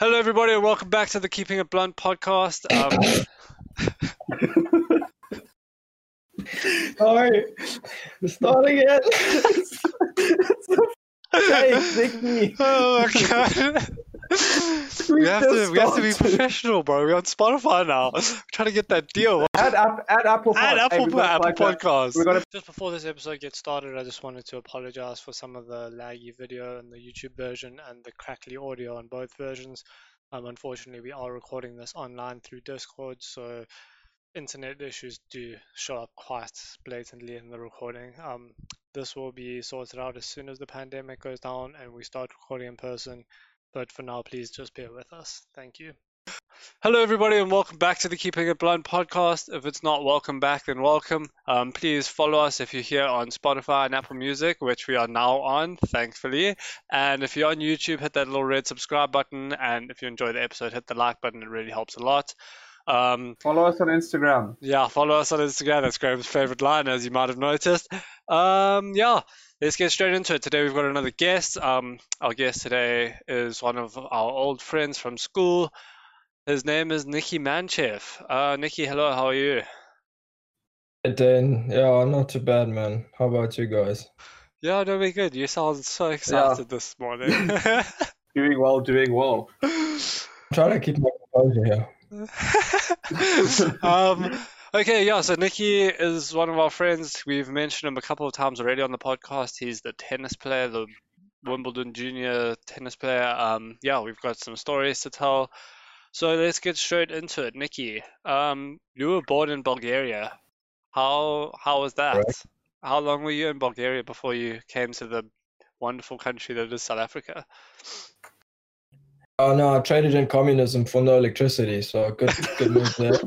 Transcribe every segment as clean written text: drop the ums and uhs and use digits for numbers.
Hello, everybody, and welcome back to the Keeping it Blunt Podcast. Sorry, start again. Hey, oh, okay. We have to be professional, bro. We're on Spotify now. We're trying to get that deal. Add Apple Podcast. Just before this episode gets started, I just wanted to apologize for some of the laggy video and the YouTube version and the crackly audio on both versions. Unfortunately, we are recording this online through Discord, so internet issues do show up quite blatantly in the recording. This will be sorted out as soon as the pandemic goes down and we start recording in person. But for now, please just bear with us. Thank you. Hello, everybody, and welcome back to the Keeping It Blunt podcast. If it's not welcome back, then welcome. Please follow us if you're here on Spotify and Apple Music, which we are now on, thankfully. And if you're on YouTube, hit that little red subscribe button. And if you enjoy the episode, hit the like button. It really helps a lot. Follow us on Instagram. Yeah, follow us on Instagram. That's Graham's favorite line, as you might have noticed. Yeah. Let's get straight into it. Today we've got another guest. Our guest today is one of our old friends from school. His name is Nikki Manchev. Nikki, hello, how are you? Hey, Dan. Yeah, I'm not too bad, man. How about you guys? Yeah, no, we're good. You sound so excited this morning. Doing well. I'm trying to keep my composure here. Okay, yeah, so Nikki is one of our friends. We've mentioned him a couple of times already on the podcast. He's the tennis player, the Wimbledon junior tennis player. Yeah, we've got some stories to tell. So let's get straight into it. Nikki, you were born in Bulgaria. How was that? Right. How long were you in Bulgaria before you came to the wonderful country that is South Africa? Oh no, I traded in communism for no electricity, so good move there.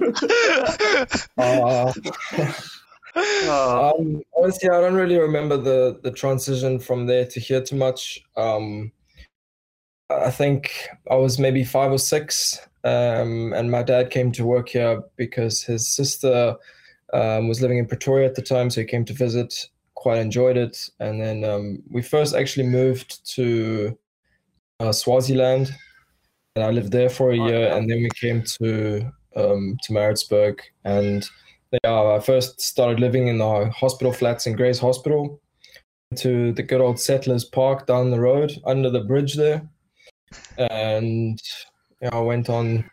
Honestly, I don't really remember the transition from there to here too much. I think I was maybe 5 or 6, and my dad came to work here because his sister was living in Pretoria at the time, so he came to visit, quite enjoyed it. And then we first actually moved to Swaziland. And I lived there for a year, and then we came to Maritzburg, and I first started living in the hospital flats in Greys Hospital, to the good old Settlers Park down the road under the bridge there, and I went on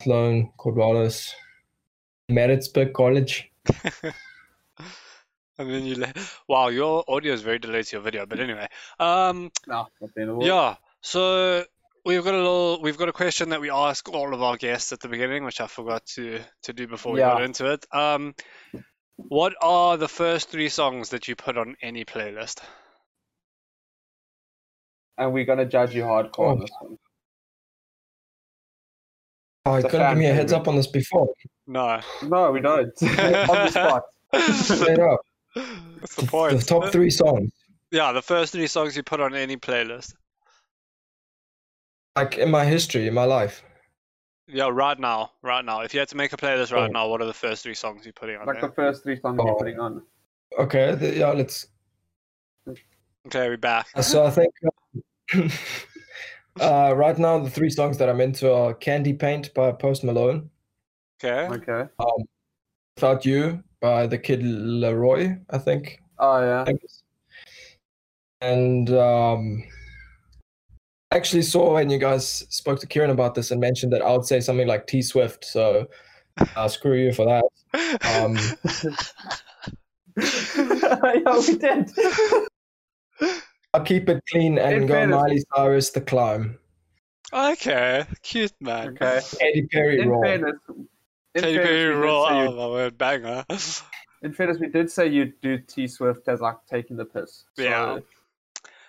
Athlone, Cordwalles, Maritzburg College. And then you wow, your audio is very delayed to your video, but anyway, So. We've got a question that we ask all of our guests at the beginning, which I forgot to do before we got into it. What are the first 3 songs that you put on any playlist? And we're gonna judge you hardcore on this one. Oh, you couldn't give me a heads up on this before. No, we don't. On the spot. Straight up. What's the point? The top 3 songs. Yeah, the first 3 songs you put on any playlist. Like in my history, in my life. Yeah, right now. If you had to make a playlist now, what are the first 3 songs you're putting on? The first 3 songs you're putting on. Okay, let's. Okay, we're back. So I think right now the 3 songs that I'm into are "Candy Paint" by Post Malone. Okay. "Without You" by the Kid Leroy, I think. Oh yeah. And actually saw when you guys spoke to Kieran about this and mentioned that I would say something like T Swift, so screw you for that. Yeah, we did. I'll keep it clean and go Miley Cyrus, "The Climb." Okay, cute man. Okay. Katy Perry Raw. Katy Perry Raw. Oh my word, banger. In fairness, we did say you'd do T Swift as like taking the piss. So. Yeah.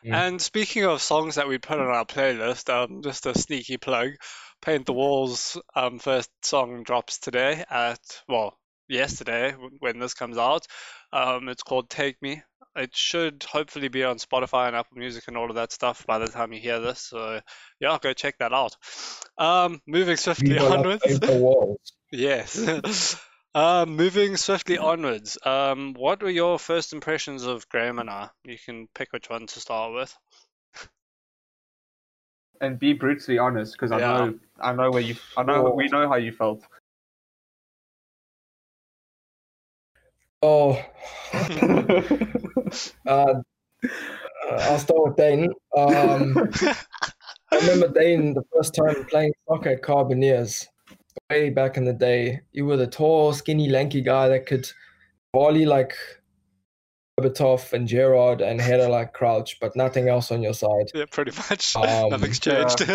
And speaking of songs that we put on our playlist, just a sneaky plug, Paint the Walls' first song drops today yesterday when this comes out. It's called "Take Me." It should hopefully be on Spotify and Apple Music and all of that stuff by the time you hear this. So yeah, go check that out. Moving swiftly onwards, what were your first impressions of Graham and I? You can pick which one to start with. and be brutally honest, because I know where you, we know how you felt. Oh, I'll start with Dane. I remember Dane the first time playing soccer at Carboneers way back in the day. You were the tall, skinny, lanky guy that could volley like Berbatov and Gerard and had a like crouch, but nothing else on your side. Yeah, pretty much. Nothing's changed.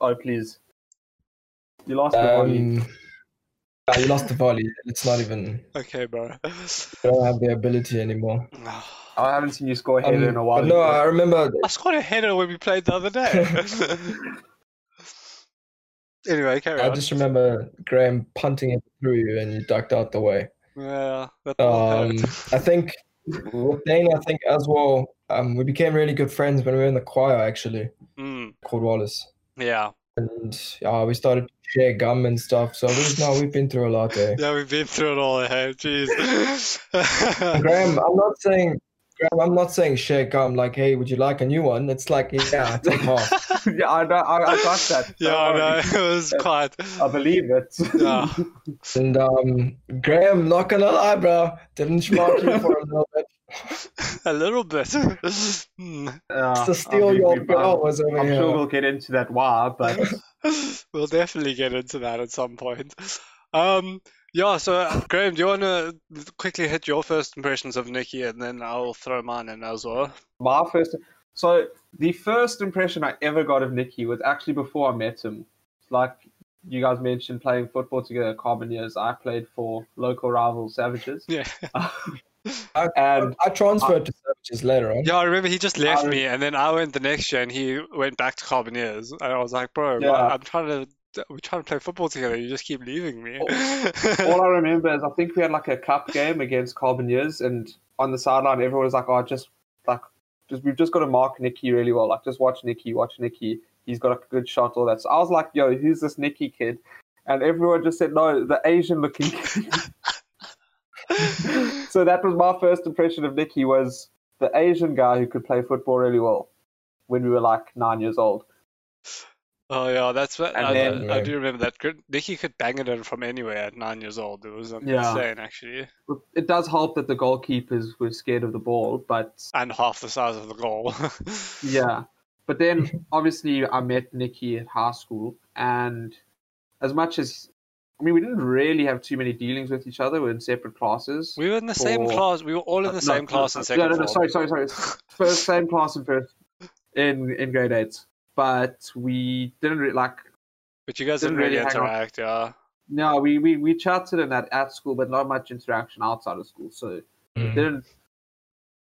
Oh, please. You lost the volley. Yeah, you lost the volley. It's not even... Okay, bro. You don't have the ability anymore. I haven't seen you score a header in a while. No, I remember... I scored a header when we played the other day. Anyway, carry on. I just remember Graham punting it through you and you ducked out the way. Yeah, that I think with Dane, I think as well, we became really good friends when we were in the choir, actually. Cordwalles. Yeah. And we started to share gum and stuff. So we've been through a lot, eh? Yeah, we've been through it all, eh? Jeez. Graham, I'm not saying share gum like, hey, would you like a new one? It's like, yeah, take half. Yeah, I know, I got that. Yeah, I know, it was quite. I believe it. Yeah. And Graham, not gonna lie, bro, didn't schmuck you for a little bit. A little bit. To steal your girl was over here. I'm sure we'll get into that but we'll definitely get into that at some point. Yeah, so Graham, do you want to quickly hit your first impressions of Nikki, and then I'll throw mine in as well? So the first impression I ever got of Nikki was actually before I met him. Like you guys mentioned, playing football together at Carboneers, I played for local rival Savages. Yeah. I transferred to Savages later on. Yeah, I remember he just left me, and then I went the next year, and he went back to Carboneers, and I was like, bro, we're trying to play football together. You just keep leaving me. All I remember is I think we had like a cup game against Carboneers, and on the sideline, everyone was like, "Oh, we've just got to mark Nikki really well. Like, just watch Nikki. He's got a good shot, all that." So I was like, "Yo, who's this Nikki kid?" And everyone just said, "No, the Asian-looking kid." So that was my first impression of Nikki, was the Asian guy who could play football really well when we were like 9 years old. Oh yeah, that's what I do remember that. Nikki could bang it in from anywhere at 9 years old. It was insane, actually. It does help that the goalkeepers were scared of the ball, and half the size of the goal. Yeah, but then obviously I met Nikki at high school, and as much as we didn't really have too many dealings with each other. We're in separate classes. We were in the same class. We were all in the same class in second. No, sorry. First, same class in grade 8. But we didn't But you guys didn't really interact, yeah. No, we chatted in that at school, but not much interaction outside of school. So it didn't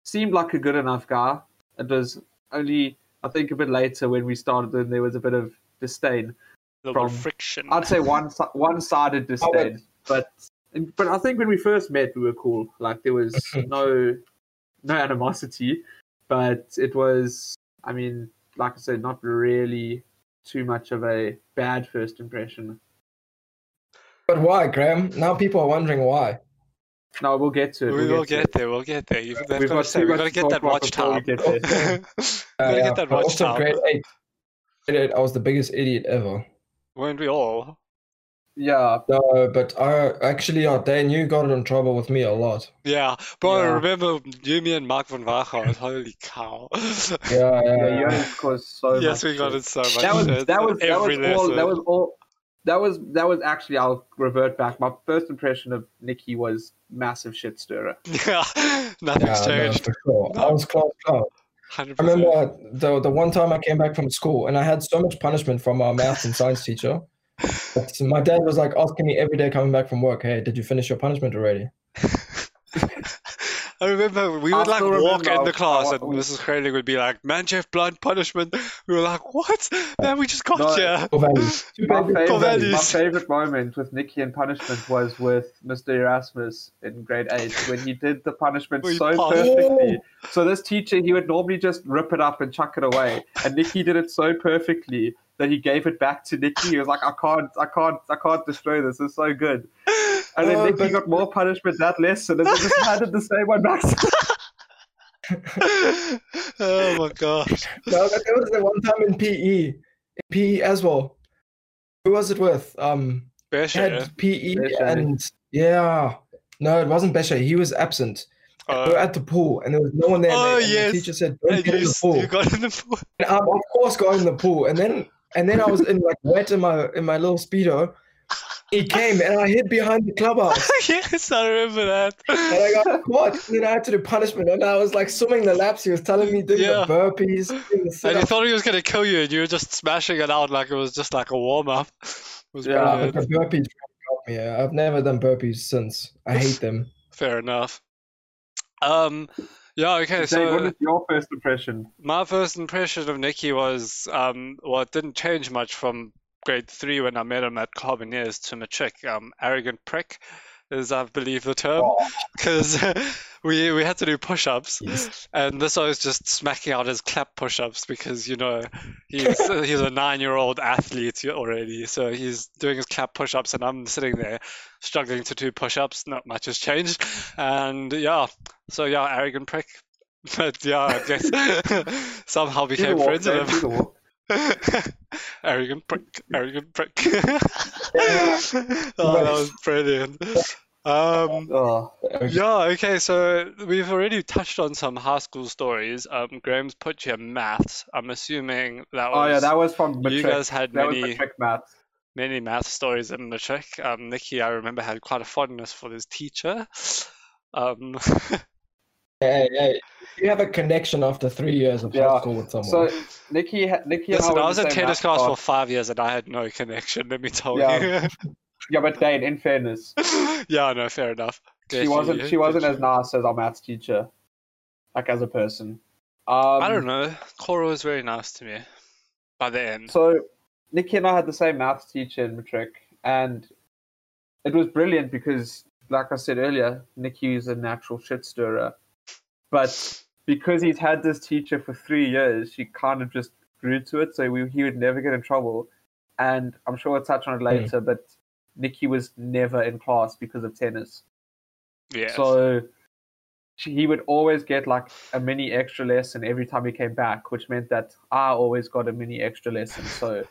seem like a good enough guy. It was only, I think, a bit later when we started, and there was a bit of disdain, friction. I'd say one-sided disdain. But I think when we first met, we were cool. Like there was no animosity, but it was. Like I said, not really too much of a bad first impression. But why, Graham? Now people are wondering why. No, we'll get to it. We'll get there. We've got to get that watch time. Also, grade 8, I was the biggest idiot ever. Weren't we all? Yeah. No, but Dane, you got in trouble with me a lot. Yeah, bro, I remember you, me, and Mark van Wacha. Holy cow. Yeah. You guys caused so much. Yes, we got it so much. That was actually, I'll revert back. My first impression of Nikki was massive shit stirrer. Yeah, nothing's changed. No, for sure. No. I was close. 100%. I remember the one time I came back from school, and I had so much punishment from our math and science teacher. So my dad was like asking me every day coming back from work, hey, did you finish your punishment already? I remember we would walk in the class and Mrs. Crayley would be like, Manchev, blind punishment. We were like, what? Man, we just got here. My favorite moment with Nikki and punishment was with Mr. Erasmus in grade 8 when he did the punishment perfectly. So this teacher, he would normally just rip it up and chuck it away. And Nikki did it so perfectly that he gave it back to Nikki. He was like, I can't destroy this. It's so good. And then Nikki got more punishment that lesson, and then just handed the same one back. Oh my gosh. No, that was the one time in PE. In PE as well. Who was it with? Besher. Had PE Besher. And yeah. No, it wasn't Besher. He was absent. We were at the pool and there was no one there. Oh, yes. The teacher said, don't get in the pool. You got in the pool. And I, of course, got in the pool. And then I was in like wet in my little Speedo. He came and I hid behind the clubhouse. Yes, I remember that. And I got caught. And then I had to do punishment. And I was like swimming the laps. He was telling me doing the burpees. And he thought he was going to kill you. And you were just smashing it out like it was just like a warm-up. But the burpees got me. Yeah, I've never done burpees since. I hate them. Fair enough. Okay, Dave, so what is your first impression? My first impression of Nikki was it didn't change much from grade 3 when I met him at Carboneers to Matric. Arrogant prick is, I believe, the term, because we had to do push-ups, yes. And this I was just smacking out his clap push-ups because, you know, he's a 9-year-old athlete already, so he's doing his clap push-ups and I'm sitting there struggling to do push-ups. Not much has changed, and arrogant prick, but I guess somehow became friends with him. Arrogant prick. That was brilliant. So we've already touched on some high school stories. Graham's put you in maths. I'm assuming that was... Oh, yeah, that was from Matric. You guys had many math stories in Matric. Nikki, I remember, had quite a fondness for this teacher. Hey. You have a connection after 3 years of high school with someone. So, Nikki and I was in tennis class for 5 years and I had no connection, let me tell you. Yeah, but Dane, in fairness. Fair enough. She wasn't as nice as our maths teacher, like as a person. I don't know. Cora was very nice to me by the end. So, Nikki and I had the same maths teacher in Matric, and it was brilliant because, like I said earlier, Nikki is an actual shit stirrer. But because he's had this teacher for 3 years, she kind of just grew to it, so he would never get in trouble. And I'm sure we'll touch on it later, but Nikki was never in class because of tennis. Yeah. So he would always get like a mini extra lesson every time he came back, which meant that I always got a mini extra lesson. So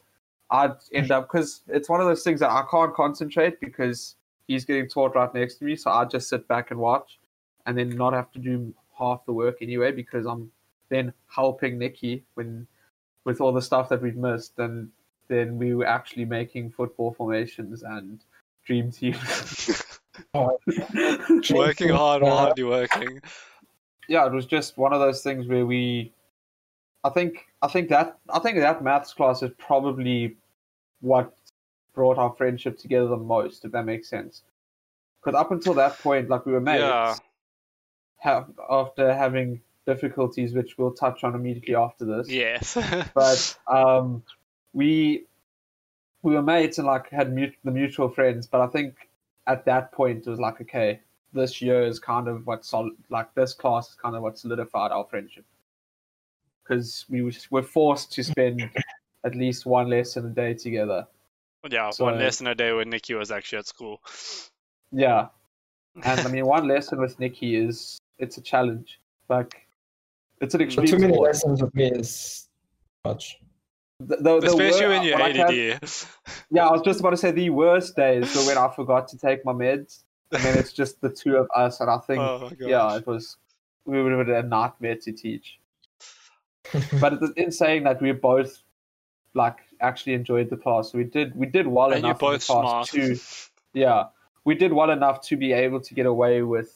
I'd end up, because it's one of those things that I can't concentrate because he's getting taught right next to me, so I'd just sit back and watch and then not have to do half the work anyway, because I'm then helping Nikki with all the stuff that we've missed, and then we were actually making football formations and dream teams. Working hard while hardly working. Yeah, it was just one of those things where I think that maths class is probably what brought our friendship together the most, if that makes sense. Because up until that point, like, we were mates. Yeah. After having difficulties, which we'll touch on immediately after this. Yes. But we were mates and like had the mutual friends. But I think at that point it was like, okay, this year is kind of this class is kind of what solidified our friendship, because we were forced to spend at least one lesson a day together. Yeah, so, one lesson a day when Nikki was actually at school. Yeah. And I mean, one lesson with Nikki is, it's a challenge. Like, it's an extreme. Too many lessons with me is much. Especially when you're ADD. I was just about to say the worst days were when I forgot to take my meds, and then it's just the two of us, and I think, we would have been a nightmare to teach. But in saying that, we both like actually enjoyed the class. We did well and enough. And you're both smart. We did well enough to be able to get away with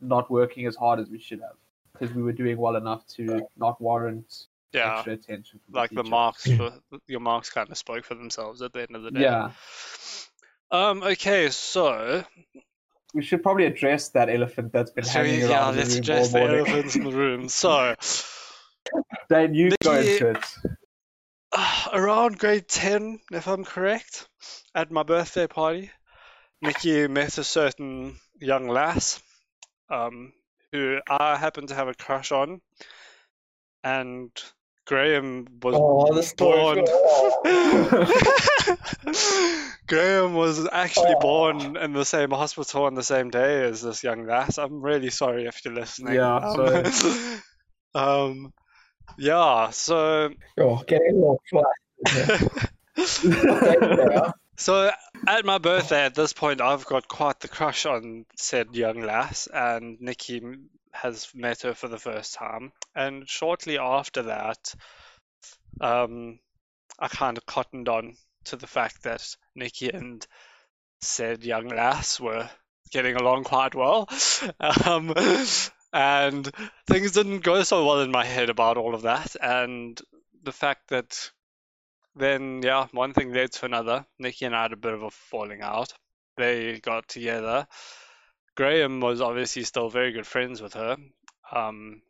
not working as hard as we should have, because we were doing well enough to not warrant extra attention. Like the marks, your marks kind of spoke for themselves at the end of the day. Yeah. Okay, so we should probably address that elephant that's been hanging around. Yeah, let's address the elephant in the room. So, Dane, you go into it. Around grade 10, if I'm correct, at my birthday party, Nikki met a certain young lass who I happened to have a crush on, and Graham was born. Graham was actually born in the same hospital on the same day as this young lass. I'm really sorry if you're listening. Yeah, sorry. Yeah, so... So at my birthday, at this point, I've got quite the crush on said young lass, and Nikki has met her for the first time. And shortly after that, I kind of cottoned on to the fact that Nikki and said young lass were getting along quite well. And things didn't go so well in my head about all of that. And the fact that then, yeah, one thing led to another. Nikki and I had a bit of a falling out. They got together. Graham was obviously still very good friends with her. And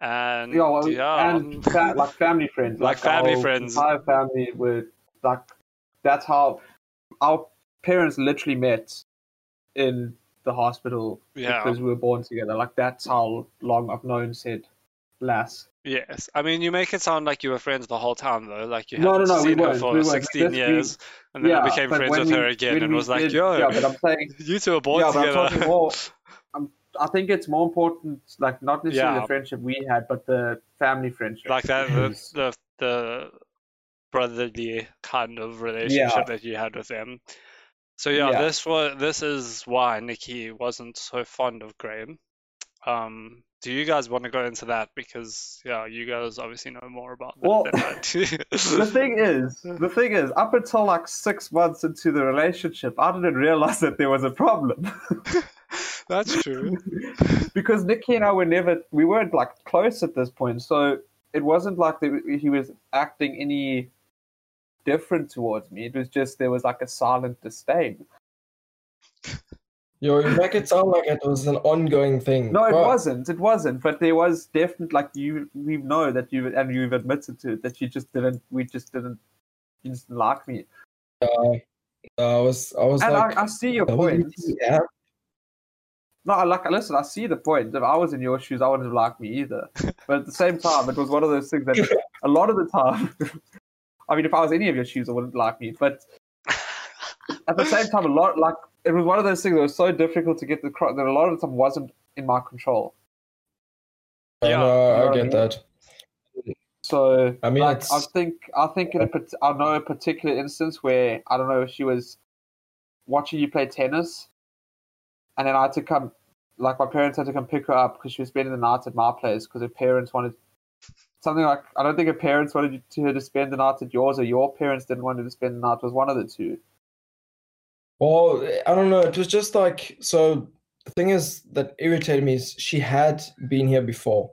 yeah, well, yeah. And like family friends. Like family friends. Our entire family were like, that's how our parents literally met in the hospital, because we were born together. Like, that's how long I've known said lass. Yes. I mean, you make it sound like you were friends the whole time, though. Like, you hadn't seen her for 16 years, and then I became friends with her again and was like, yo, you two are born together. I think it's more important, like, not necessarily the friendship we had, but the family friendship. Like that, the brotherly kind of relationship that you had with them. So this is why Nikki wasn't so fond of Graham. Do you guys want to go into that? Because you guys obviously know more about that than I do. The thing is, up until like 6 months into the relationship, I didn't realize that there was a problem. That's true. Because Nikki and I we weren't like close at this point, so it wasn't like he was acting any different towards me. It was just there was like a silent disdain. You make it sound like it was an ongoing thing. No, it wasn't. It wasn't. But there was definitely, like, we know that you've admitted to it, that you just didn't like me. I see your point. Yeah. No, I see the point. If I was in your shoes, I wouldn't have liked me either. But at the same time, it was one of those things that a lot of the time, I mean, if I was any of your shoes, I wouldn't like me. But at the same time, it was one of those things that was so difficult to get the cross that a lot of the time wasn't in my control. Yeah, I get that. So I mean, like, I think I know a particular instance where I don't know if she was watching you play tennis, and then I had to come, like my parents had to come pick her up because she was spending the night at my place because her parents wanted something like I don't think her parents wanted her to spend the night at yours, or your parents didn't want her to spend the night. It was one of the two. Well, I don't know. It was just like, so the thing is that irritated me is she had been here before.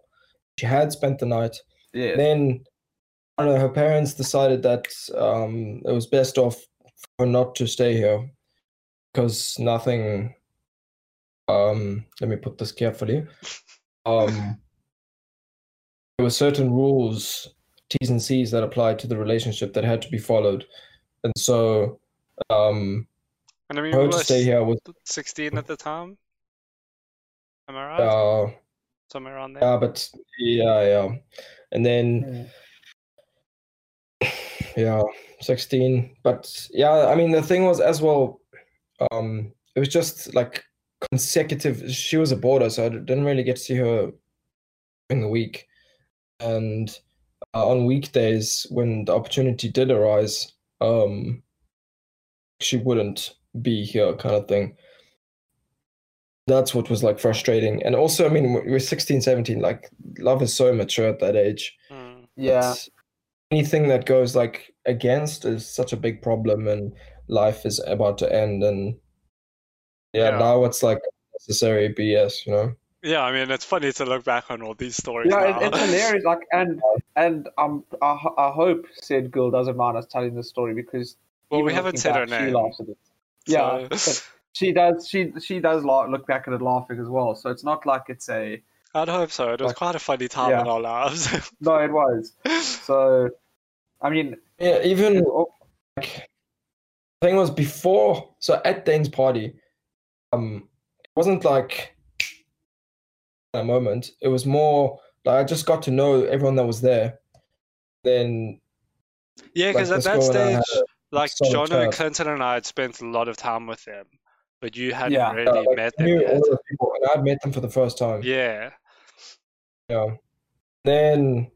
She had spent the night. Yeah. Then, I don't know, her parents decided that it was best off for her not to stay here because nothing, let me put this carefully. There were certain rules, T's and C's, that applied to the relationship that had to be followed. And so, And I mean, we were stay here with 16 at the time. Am I right? Somewhere around there. Yeah. And then, 16. But yeah, I mean, the thing was as well, it was just like consecutive. She was a boarder, so I didn't really get to see her during the week. And on weekdays, when the opportunity did arise, she wouldn't be here kind of thing. That's what was like frustrating. And also, I mean, we're 16, 17, like love is so mature at that age. But anything that goes like against is such a big problem, and life is about to end. And now it's like necessary BS, you know? Yeah, I mean, it's funny to look back on all these stories. Yeah, it's hilarious. Like, I hope said girl doesn't mind us telling this story because we haven't said her name. She laughs at it. Yeah, but she does. She does look back at it laughing as well. So it's not like it's a. I'd hope so. It was quite a funny time in our lives. No, it was. So, I mean, even like, the thing was before. So at Dane's party, it wasn't like a moment. It was more like I just got to know everyone that was there. Then, yeah, because at that stage. Like Jono and Clinton and I had spent a lot of time with them, but you hadn't really like, met them yet. All those people, and I'd met them for the first time. Yeah. Yeah. Then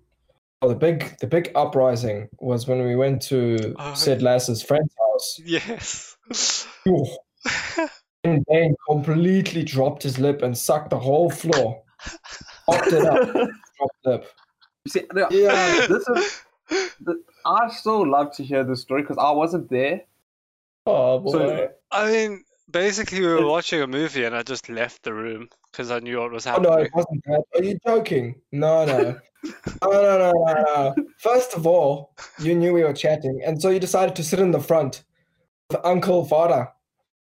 the big uprising was when we went to Sid Lass's friend's house. Yes. And then completely dropped his lip and sucked the whole floor. Popped it up. Dropped lip. See, yeah, I still love to hear this story because I wasn't there. Oh boy! So, I mean, basically, we were watching a movie and I just left the room because I knew what was happening. Oh, no, it wasn't that. Are you joking? No. No. First of all, you knew we were chatting, and so you decided to sit in the front with Uncle Vada.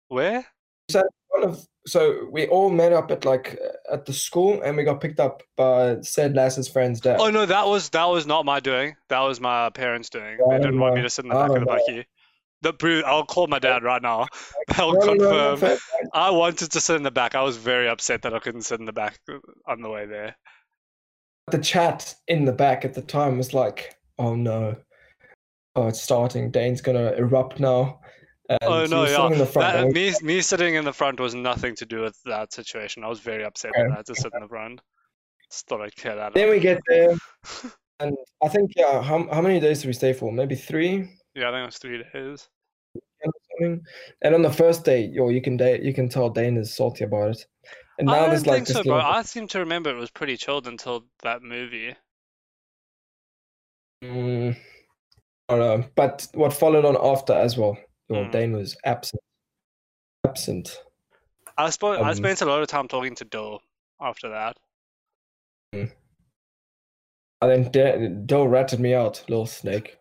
Where? So we all met up at the school, and we got picked up by said Lass's friend's dad. Oh no, that was not my doing. That was my parents' doing. They didn't want me to sit in the back of the buggy. I'll call my dad right now. He'll confirm. I wanted to sit in the back. I was very upset that I couldn't sit in the back on the way there. The chat in the back at the time was like, "Oh no, oh it's starting. Dane's gonna erupt now." And me sitting in the front was nothing to do with that situation. I was very upset that I had to sit in the front. Just thought I'd clear that up. Then we get there, and I think, how many days did we stay for? Maybe 3? Yeah, I think it was 3 days. And on the first day, you can tell Dane is salty about it. And now there's like this. I don't think so, bro. I seem to remember it was pretty chilled until that movie. I don't know, but what followed on after as well. Dane was absent. I spent a lot of time talking to Dole after that. And then Dole ratted me out, little snake.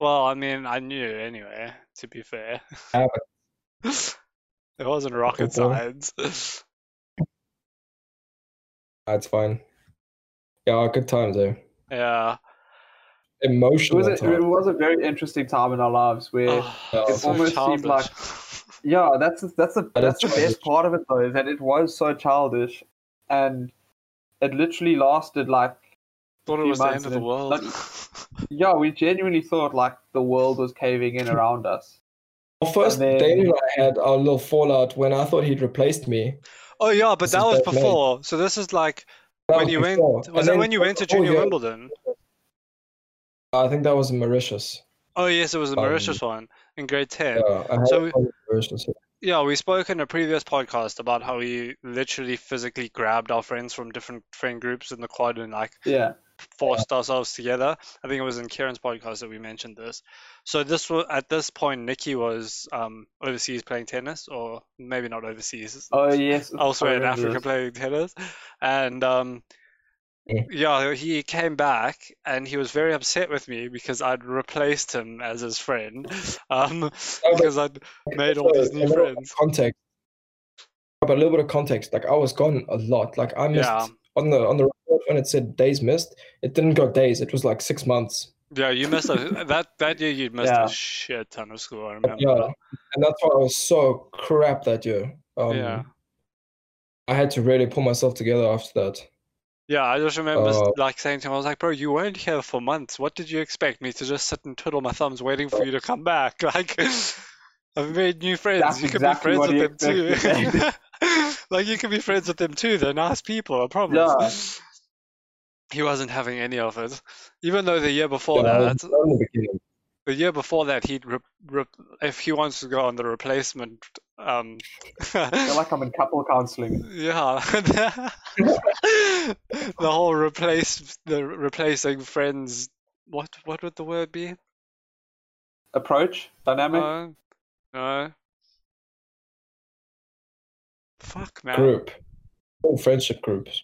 Well, I mean, I knew anyway, to be fair. It wasn't rocket science. That's fine. Yeah, good times though. Yeah. Emotional. It was a very interesting time in our lives where it almost seemed like, that's the best part of it though, is that it was so childish, and it literally lasted like. Thought it was the end of the world. We genuinely thought like the world was caving in around us. Well, first Dane and I had our little fallout when I thought he'd replaced me. Oh yeah, but that was before. So this is like when you went. Was that when you went to Junior Wimbledon? I think that was in Mauritius. Oh, yes, it was the Mauritius one in grade 10. Yeah, we spoke in a previous podcast about how we literally physically grabbed our friends from different friend groups in the quad and forced ourselves together. I think it was in Kieran's podcast that we mentioned this. So at this point, Nikki was overseas playing tennis, or maybe not overseas. Oh, yes. Elsewhere in Africa playing tennis. And... yeah, he came back and he was very upset with me because I'd replaced him as his friend, because I'd made all these new friends. Context, but a little bit of context. Like I was gone a lot. Like I missed on the report when it said days missed. It didn't go days. It was like 6 months. Yeah, you missed that year. You missed a shit ton of school. I remember. Yeah, and that's why I was so crap that year. I had to really pull myself together after that. Yeah, I just remember saying to him, I was like, bro, you weren't here for months. What did you expect me to just sit and twiddle my thumbs waiting for you to come back? Like, I've made new friends. You can exactly be friends with them too. Like, you can be friends with them too. They're nice people, I promise. Yeah. He wasn't having any of it. Even though the year before that, he'd if he wants to go on the replacement... I feel like I'm in couple counseling. Yeah. The whole replacing friends, what would the word be? Approach? Dynamic? No. Fuck, man. Group. All friendship groups.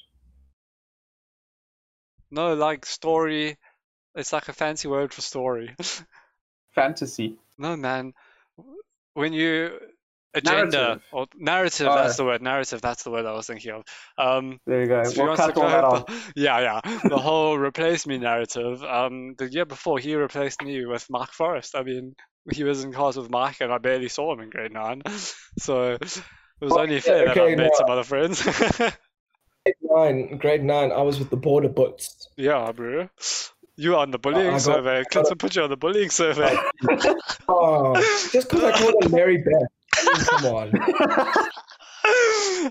No, like story. It's like a fancy word for story. Fantasy. No, man. When you... Agenda narrative. Or narrative, that's the word. Narrative, that's the word I was thinking of. There you go. We'll cut all that off. Yeah. The whole replace me narrative. The year before, he replaced me with Mark Forrest. I mean, he was in class with Mark, and I barely saw him in grade 9. So it was only fair that I met some other friends. Grade 9, I was with the border butts. Yeah, bro. You're on the bullying survey. Clinton put you on the bullying survey. Oh, just because I called her Mary Beth. I mean, come on.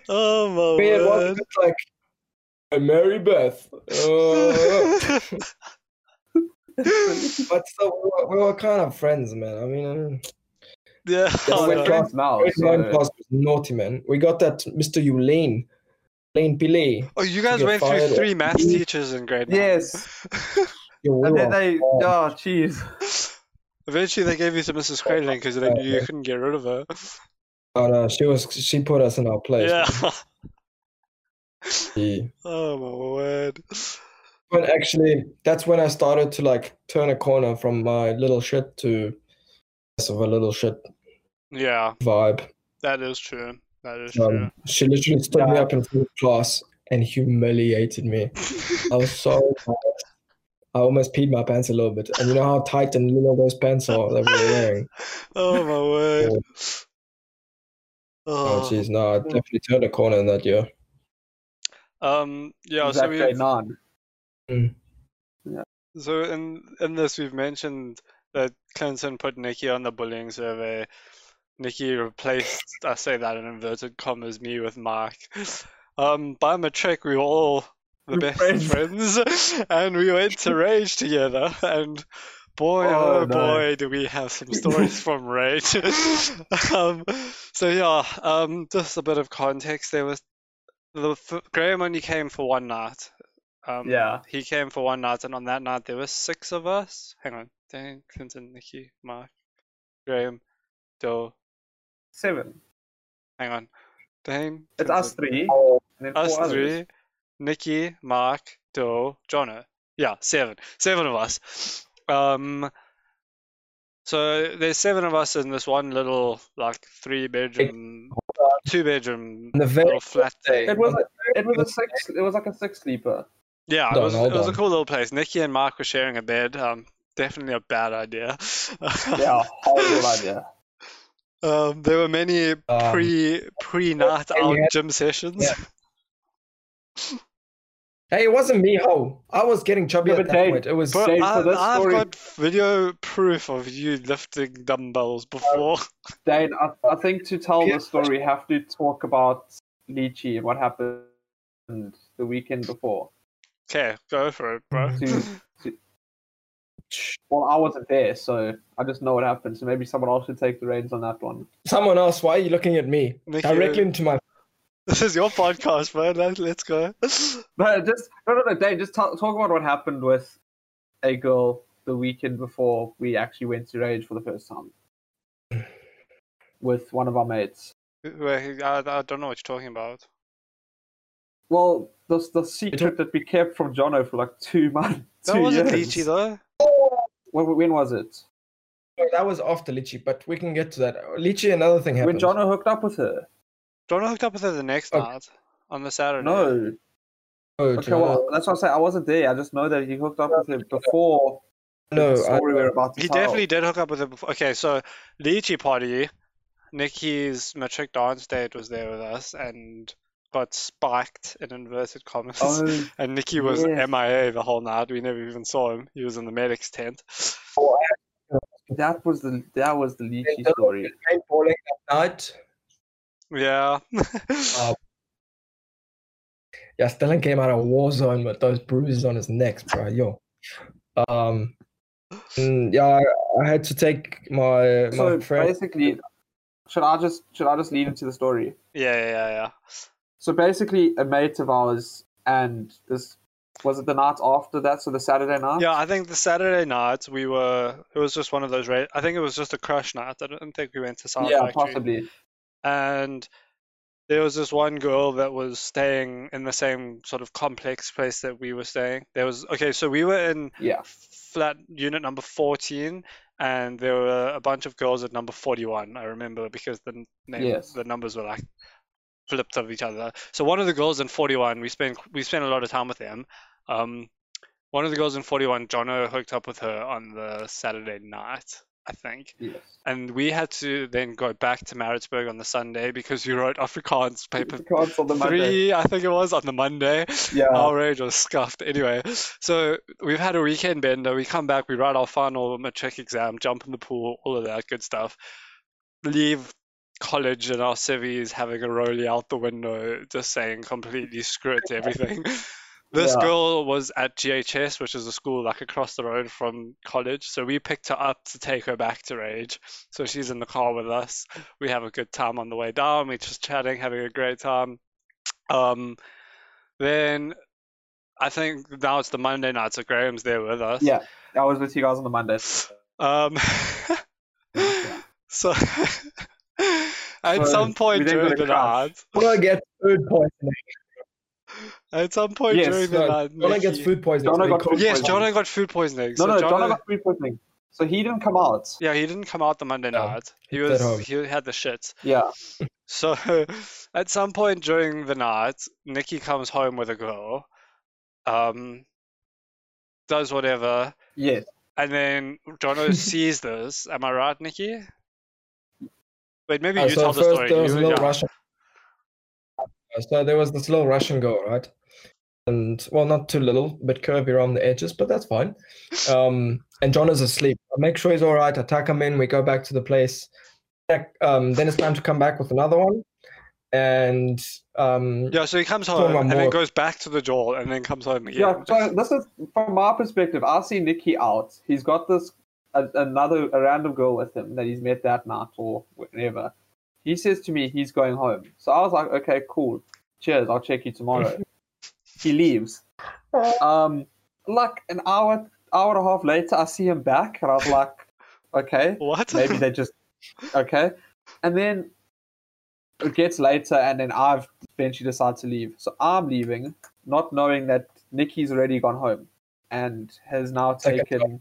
Oh, my God. It was just like, Mary Beth. But still, we were kind of friends, man. I mean, yeah. We're friends now. Was naughty, man. We got that Mr. Ulaine. Lane Pillay. Oh, you guys went through three math teachers in grade 9. Yes. And then they, oh, jeez. Eventually, they gave you to Mrs. Crayling because they knew you couldn't get rid of her. Oh, no, she put us in our place. Yeah. Yeah. Oh, my word. But actually, that's when I started to, like, turn a corner from my little shit to less of a little shit vibe. That is true. That is true. She literally stood me up in front of class and humiliated me. I was so tired. I almost peed my pants a little bit. And you know how tight and little those pants are that we were wearing? Oh, my word. Oh, jeez. No, I definitely turned a corner in that year. Yeah, so so in this, we've mentioned that Clinton put Nikki on the bullying survey. Nikki replaced, I say that in inverted commas, me with Mark. By Matric, we were all the best friends, and we went to Rage together, and boy, boy, do we have some stories from Rage. So yeah, just a bit of context, there was, Graham only came for one night. He came for one night, and on that night, there were six of us. Hang on, Dan, Clinton, Nikki, Mark, Graham, Doe. Seven. Hang on. Dane. It's us three. Us three. Nikki, Mark, Doe, Jono. Yeah, seven. Seven of us. So there's seven of us in this one little, like, two bedroom little flat thing. It was like a six sleeper. Yeah, it was a cool little place. Nikki and Mark were sharing a bed. Definitely a bad idea. Yeah, horrible idea. There were many pre-night out gym sessions. Yeah. Hey, it wasn't me, ho. I was getting chubby at that point. It was safe for this story. I've got video proof of you lifting dumbbells before. Dane, I think to tell the story, we have to talk about Litchi and what happened the weekend before. Okay, go for it, bro. Well, I wasn't there, so I just know what happened. So maybe someone else should take the reins on that one. Someone else? Why are you looking at me? Directly into my... This is your podcast, man. Let's go. But just... No, Dane, just talk about what happened with a girl the weekend before we actually went to Rage for the first time. With one of our mates. Wait, I don't know what you're talking about. Well, the secret that we kept from Jono for like 2 months. That wasn't Litchi, though. When was it? That was after Litchi, but we can get to that. Litchi, another thing happened. When Jono hooked up with her. Jono hooked up with her the next night on the Saturday. No. Okay, well, that's what I say. I wasn't there. I just know that he hooked up with her before. No, he definitely did hook up with her before. Okay, so Litchi party, Nikki's Matric dance date was there with us and got spiked in inverted commas, and Nikki was MIA the whole night. We never even saw him. He was in the medic's tent. Oh, that was the Litchi story. Paintballing that night. Yeah. Yeah, Stellan came out of war zone with those bruises on his neck, bro. Yo. Yeah, I had to take my friend. Basically, should I just lead into the story? Yeah. So basically, a mate of ours, and this was it the night after that, so the Saturday night? Yeah, I think the Saturday night it was just one of those, I think it was just a crush night. I don't think we went to South Factory. Yeah, possibly. And there was this one girl that was staying in the same sort of complex place that we were staying. So we were in flat unit number 14, and there were a bunch of girls at number 41, I remember, because the numbers were like flipped of each other. So one of the girls in 41, we spent a lot of time with them. One of the girls in 41, Jono hooked up with her on the Saturday night. I think. Yes. And we had to then go back to Maritzburg on the Sunday because you wrote Afrikaans paper on the three, I think it was, on the Monday. Yeah. Our Rage was scuffed. Anyway, so we've had a weekend bender. We come back, we write our final matric exam, jump in the pool, all of that good stuff. Leave college and our civvies having a rollie out the window, just saying completely screw it to everything. This girl was at GHS, which is a school like across the road from college. So we picked her up to take her back to Rage. So she's in the car with us. We have a good time on the way down. We're just chatting, having a great time. Then I think now it's the Monday night, so Graham's there with us. Yeah, I was with you guys on the Monday. So at some point during the night... Jono gets food poisoning. At some point during the night, Jono gets food poisoning. Jono got food poisoning. Jono got food poisoning. So he didn't come out. Yeah, he didn't come out the Monday night. He had the shits. Yeah. So at some point during the night, Nikki comes home with a girl, does whatever. Yeah. And then Jono sees this. Am I right, Nikki? Wait, maybe you tell the story. There was a little Russian. So there was this little Russian girl, right? And, well, not too little, but curvy around the edges, but that's fine. And John is asleep. I make sure he's all right. I tuck him in. We go back to the place. Then it's time to come back with another one. And... so he comes home and then goes back to the jaw and then comes home again. Yeah, so this is, from our perspective, I see Nikki out. He's got this a random girl with him that he's met that night or whenever. He says to me, he's going home. So I was like, okay, cool. Cheers, I'll check you tomorrow. He leaves. Like an hour and a half later, I see him back. And I was like, okay. What? Maybe they just, okay. And then it gets later, and then I've eventually decided to leave. So I'm leaving, not knowing that Nikki's already gone home and has now taken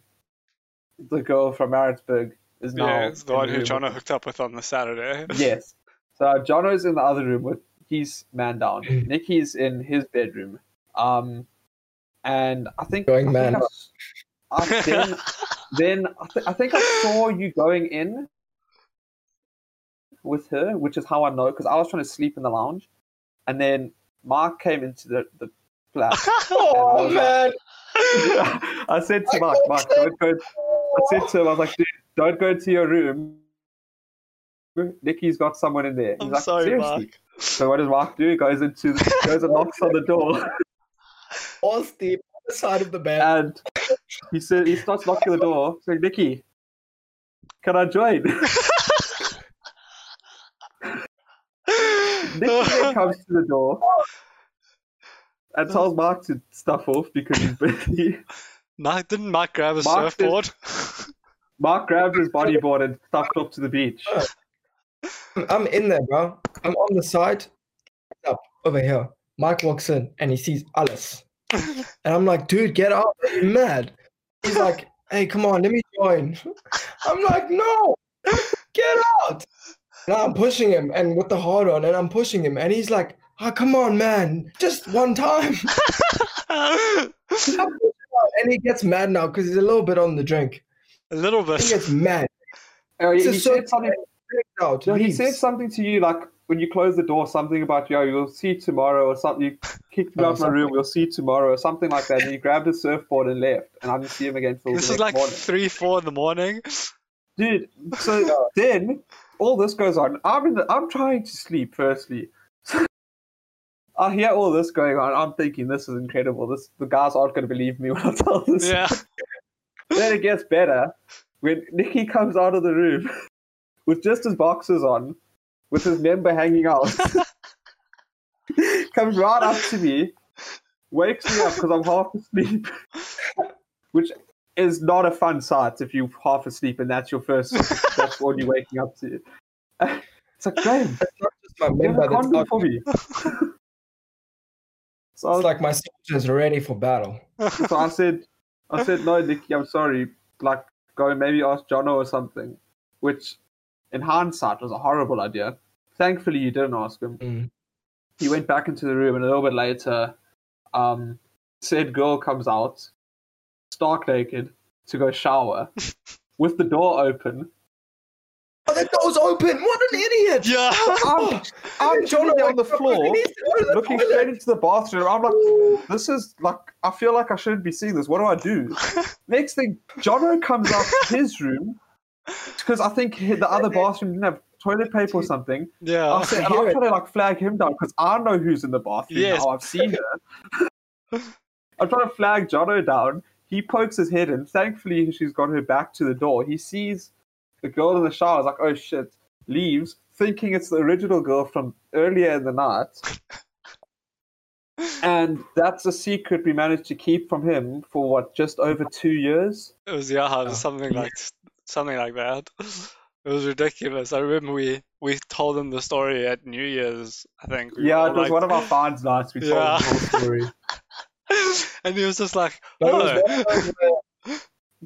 the girl from Maritzburg. It's the one who Jono hooked up with on the Saturday. Yes. So Jono's in the other room with his man down. Nikki's in his bedroom. And I think... I think I saw you going in with her, which is how I know, because I was trying to sleep in the lounge. And then Mark came into the flat. Oh, man! I said to Mark, don't go... I said to him, I was like, dude, don't go to your room. Nikki's got someone in there. He's like, sorry, seriously? Mark. So what does Mark do? He goes and knocks on the door. All steep on the side of the bed. And he starts knocking the door, saying, Nikki, can I join? Nikki comes to the door and tells Mark to stuff off because he's busy. Didn't Mark grab his surfboard? Mark grabbed his bodyboard and stuffed up to the beach. I'm in there, bro. I'm on the side. Up over here. Mark walks in and he sees Alice. And I'm like, dude, get up. You're mad. He's like, hey, come on, let me join. I'm like, no, get out. And I'm pushing him and with the hard on and I'm pushing him. And he's like, oh, come on, man. Just one time. And he gets mad now because he's a little bit on the drink. A little bit. He gets mad. He said something to you like when you close the door, something about, yo, you'll see tomorrow or something. You kicked me out of my room, you'll see tomorrow or something like that. And he grabbed his surfboard and left. And I didn't see him again till this is like morning. 3-4 in the morning. Dude, so then all this goes on. I'm trying to sleep, firstly. I hear all this going on. I'm thinking this is incredible. The guys aren't going to believe me when I tell this. Yeah. Then it gets better when Nikki comes out of the room with just his boxers on, with his member hanging out. Comes right up to me, wakes me up because I'm half asleep, which is not a fun sight if you're half asleep and that's your first, that's what you're waking up to. It's like, Graham, that's not just my member, that's not for me. So it's like my soldier's ready for battle. So I said, no, Nikki, I'm sorry. Like, go and maybe ask Jono or something, which in hindsight was a horrible idea. Thankfully, you didn't ask him. Mm. He went back into the room, and a little bit later, said girl comes out, stark naked, to go shower. with the door open. Oh, the door's open! What an idiot! Yeah. I'm Jono on the floor, looking straight into the bathroom. I'm like, this is like, I feel like I shouldn't be seeing this. What do I do? Next thing, Jono comes out of his room, because I think the other bathroom didn't have toilet paper or something. Yeah. I said, and I'm trying to like flag him down, because I know who's in the bathroom now. I've seen her. I'm trying to flag Jono down. He pokes his head in. Thankfully, she's got her back to the door. He sees the girl in the shower, is like, oh shit, leaves, thinking it's the original girl from earlier in the night. And that's a secret we managed to keep from him for what, just over 2 years? It was something like that. It was ridiculous. I remember we told him the story at New Year's, I think. Yeah, it was like one of our fans' nights. We told him the whole story. And he was just like, oh.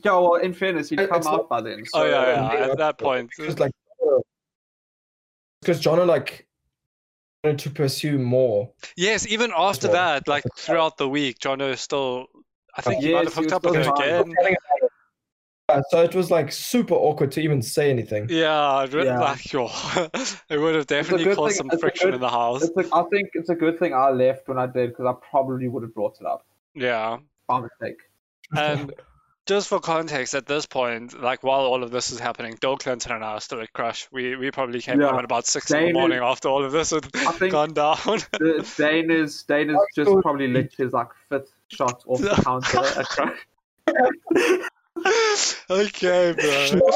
Yeah, well, in fairness, he'd come out by then. So, at that point. Because like, Jono like wanted to pursue more. Yes, even after that, like throughout the week, Jono still, I think he might have hooked up with her again. So it was like super awkward to even say anything. Yeah, it would have definitely caused some friction in the house. I think it's a good thing I left when I did, because I probably would have brought it up. Yeah. By mistake. And just for context, at this point, like while all of this is happening, Dol Clinton and I are still at Crush. We probably came home at about 6 in the morning after all of this had gone down. Dane is just probably licked his like fifth shot off the counter at Crush. Okay, bro.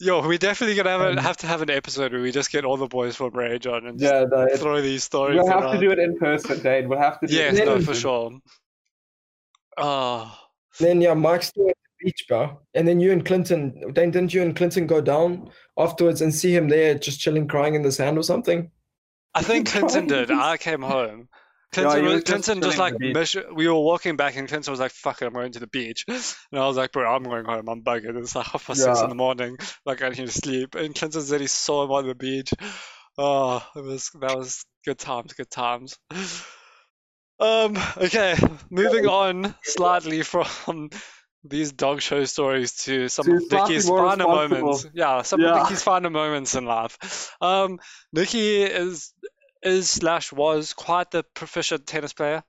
Yo, we're definitely gonna have to have an episode where we just get all the boys from Rage on and throw these stories. We'll have to do it in person, Dane. We'll have to do it. Yes, no, for sure. Oh. Then Mike's still at the beach, bro. And then you and Clinton, Dane, didn't you and Clinton go down afterwards and see him there just chilling, crying in the sand or something? I think Clinton did. I came home. We were walking back and Clinton was like, fuck it, I'm going to the beach. And I was like, bro, I'm going home, I'm bugging. It's like 6:30 in the morning, like I need to sleep. And Clinton said he saw him on the beach. Oh, that was good times. Okay, moving on slightly from these dog show stories to some of Nikki's finer moments. Yeah, some of Nikki's finer moments in life. Nikki was quite the proficient tennis player.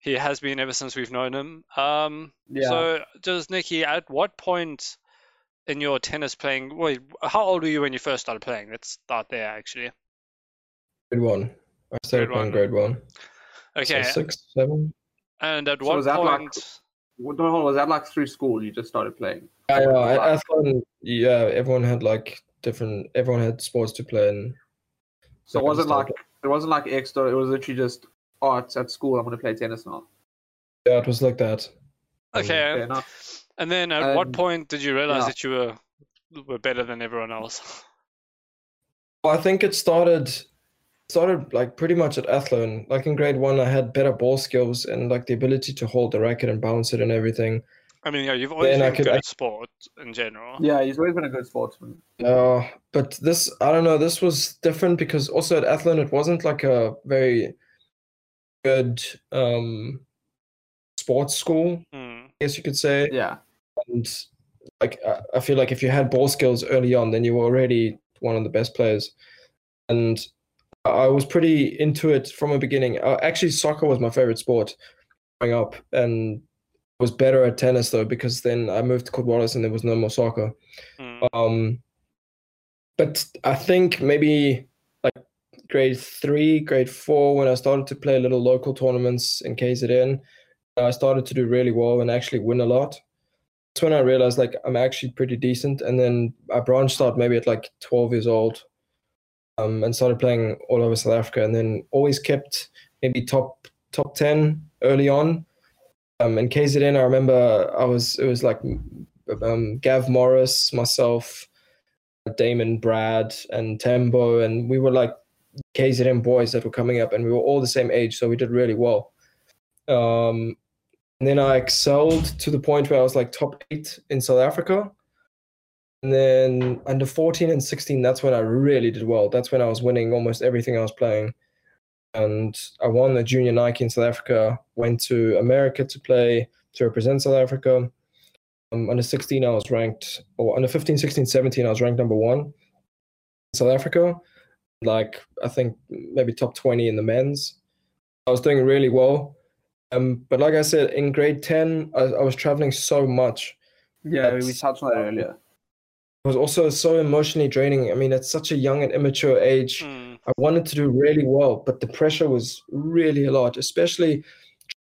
He has been ever since we've known him. So just Nikki, at what point in your tennis playing, how old were you when you first started playing? Let's start there actually. Grade one. I started playing grade one. Okay. So 6, 7. And at what point? Was that like through school you just started playing? Yeah, Athlone, everyone had like everyone had sports to play in. So it wasn't like extra, it was literally just arts at school, I'm going to play tennis now. Yeah, it was like that. Okay. And then at what point did you realize that you were better than everyone else? Well, I think it started like pretty much at Athlone. Like in grade one, I had better ball skills and like the ability to hold the racket and bounce it and everything. I mean, you've always been good at sport in general. Yeah, he's always been a good sportsman. But this, I don't know, this was different because also at Athlone, it wasn't like a very good sports school, I guess you could say. Yeah. And like, I feel like if you had ball skills early on, then you were already one of the best players. And I was pretty into it from the beginning. Actually, soccer was my favorite sport growing up, and was better at tennis though, because then I moved to Cordwalles and there was no more soccer. But I think maybe like grade 3, grade 4, when I started to play little local tournaments in KZN, I started to do really well and actually win a lot. That's when I realized like I'm actually pretty decent. And then I branched out maybe at like 12 years old and started playing all over South Africa, and then always kept maybe top 10 early on. In KZN, I remember it was like Gav Morris, myself, Damon, Brad, and Tembo, and we were like KZN boys that were coming up, and we were all the same age, so we did really well. And then I excelled to the point where I was like top 8 in South Africa. And then under 14 and 16, that's when I really did well. That's when I was winning almost everything I was playing. And I won the junior Nike in South Africa, went to America to represent South Africa. Under 16, I was ranked, or under 15, 16, 17, I was ranked number one in South Africa. Like, I think maybe top 20 in the men's. I was doing really well. But like I said, in grade 10, I was traveling so much. Yeah, we touched on that earlier. It was also so emotionally draining. I mean, at such a young and immature age, I wanted to do really well, but the pressure was really a lot, especially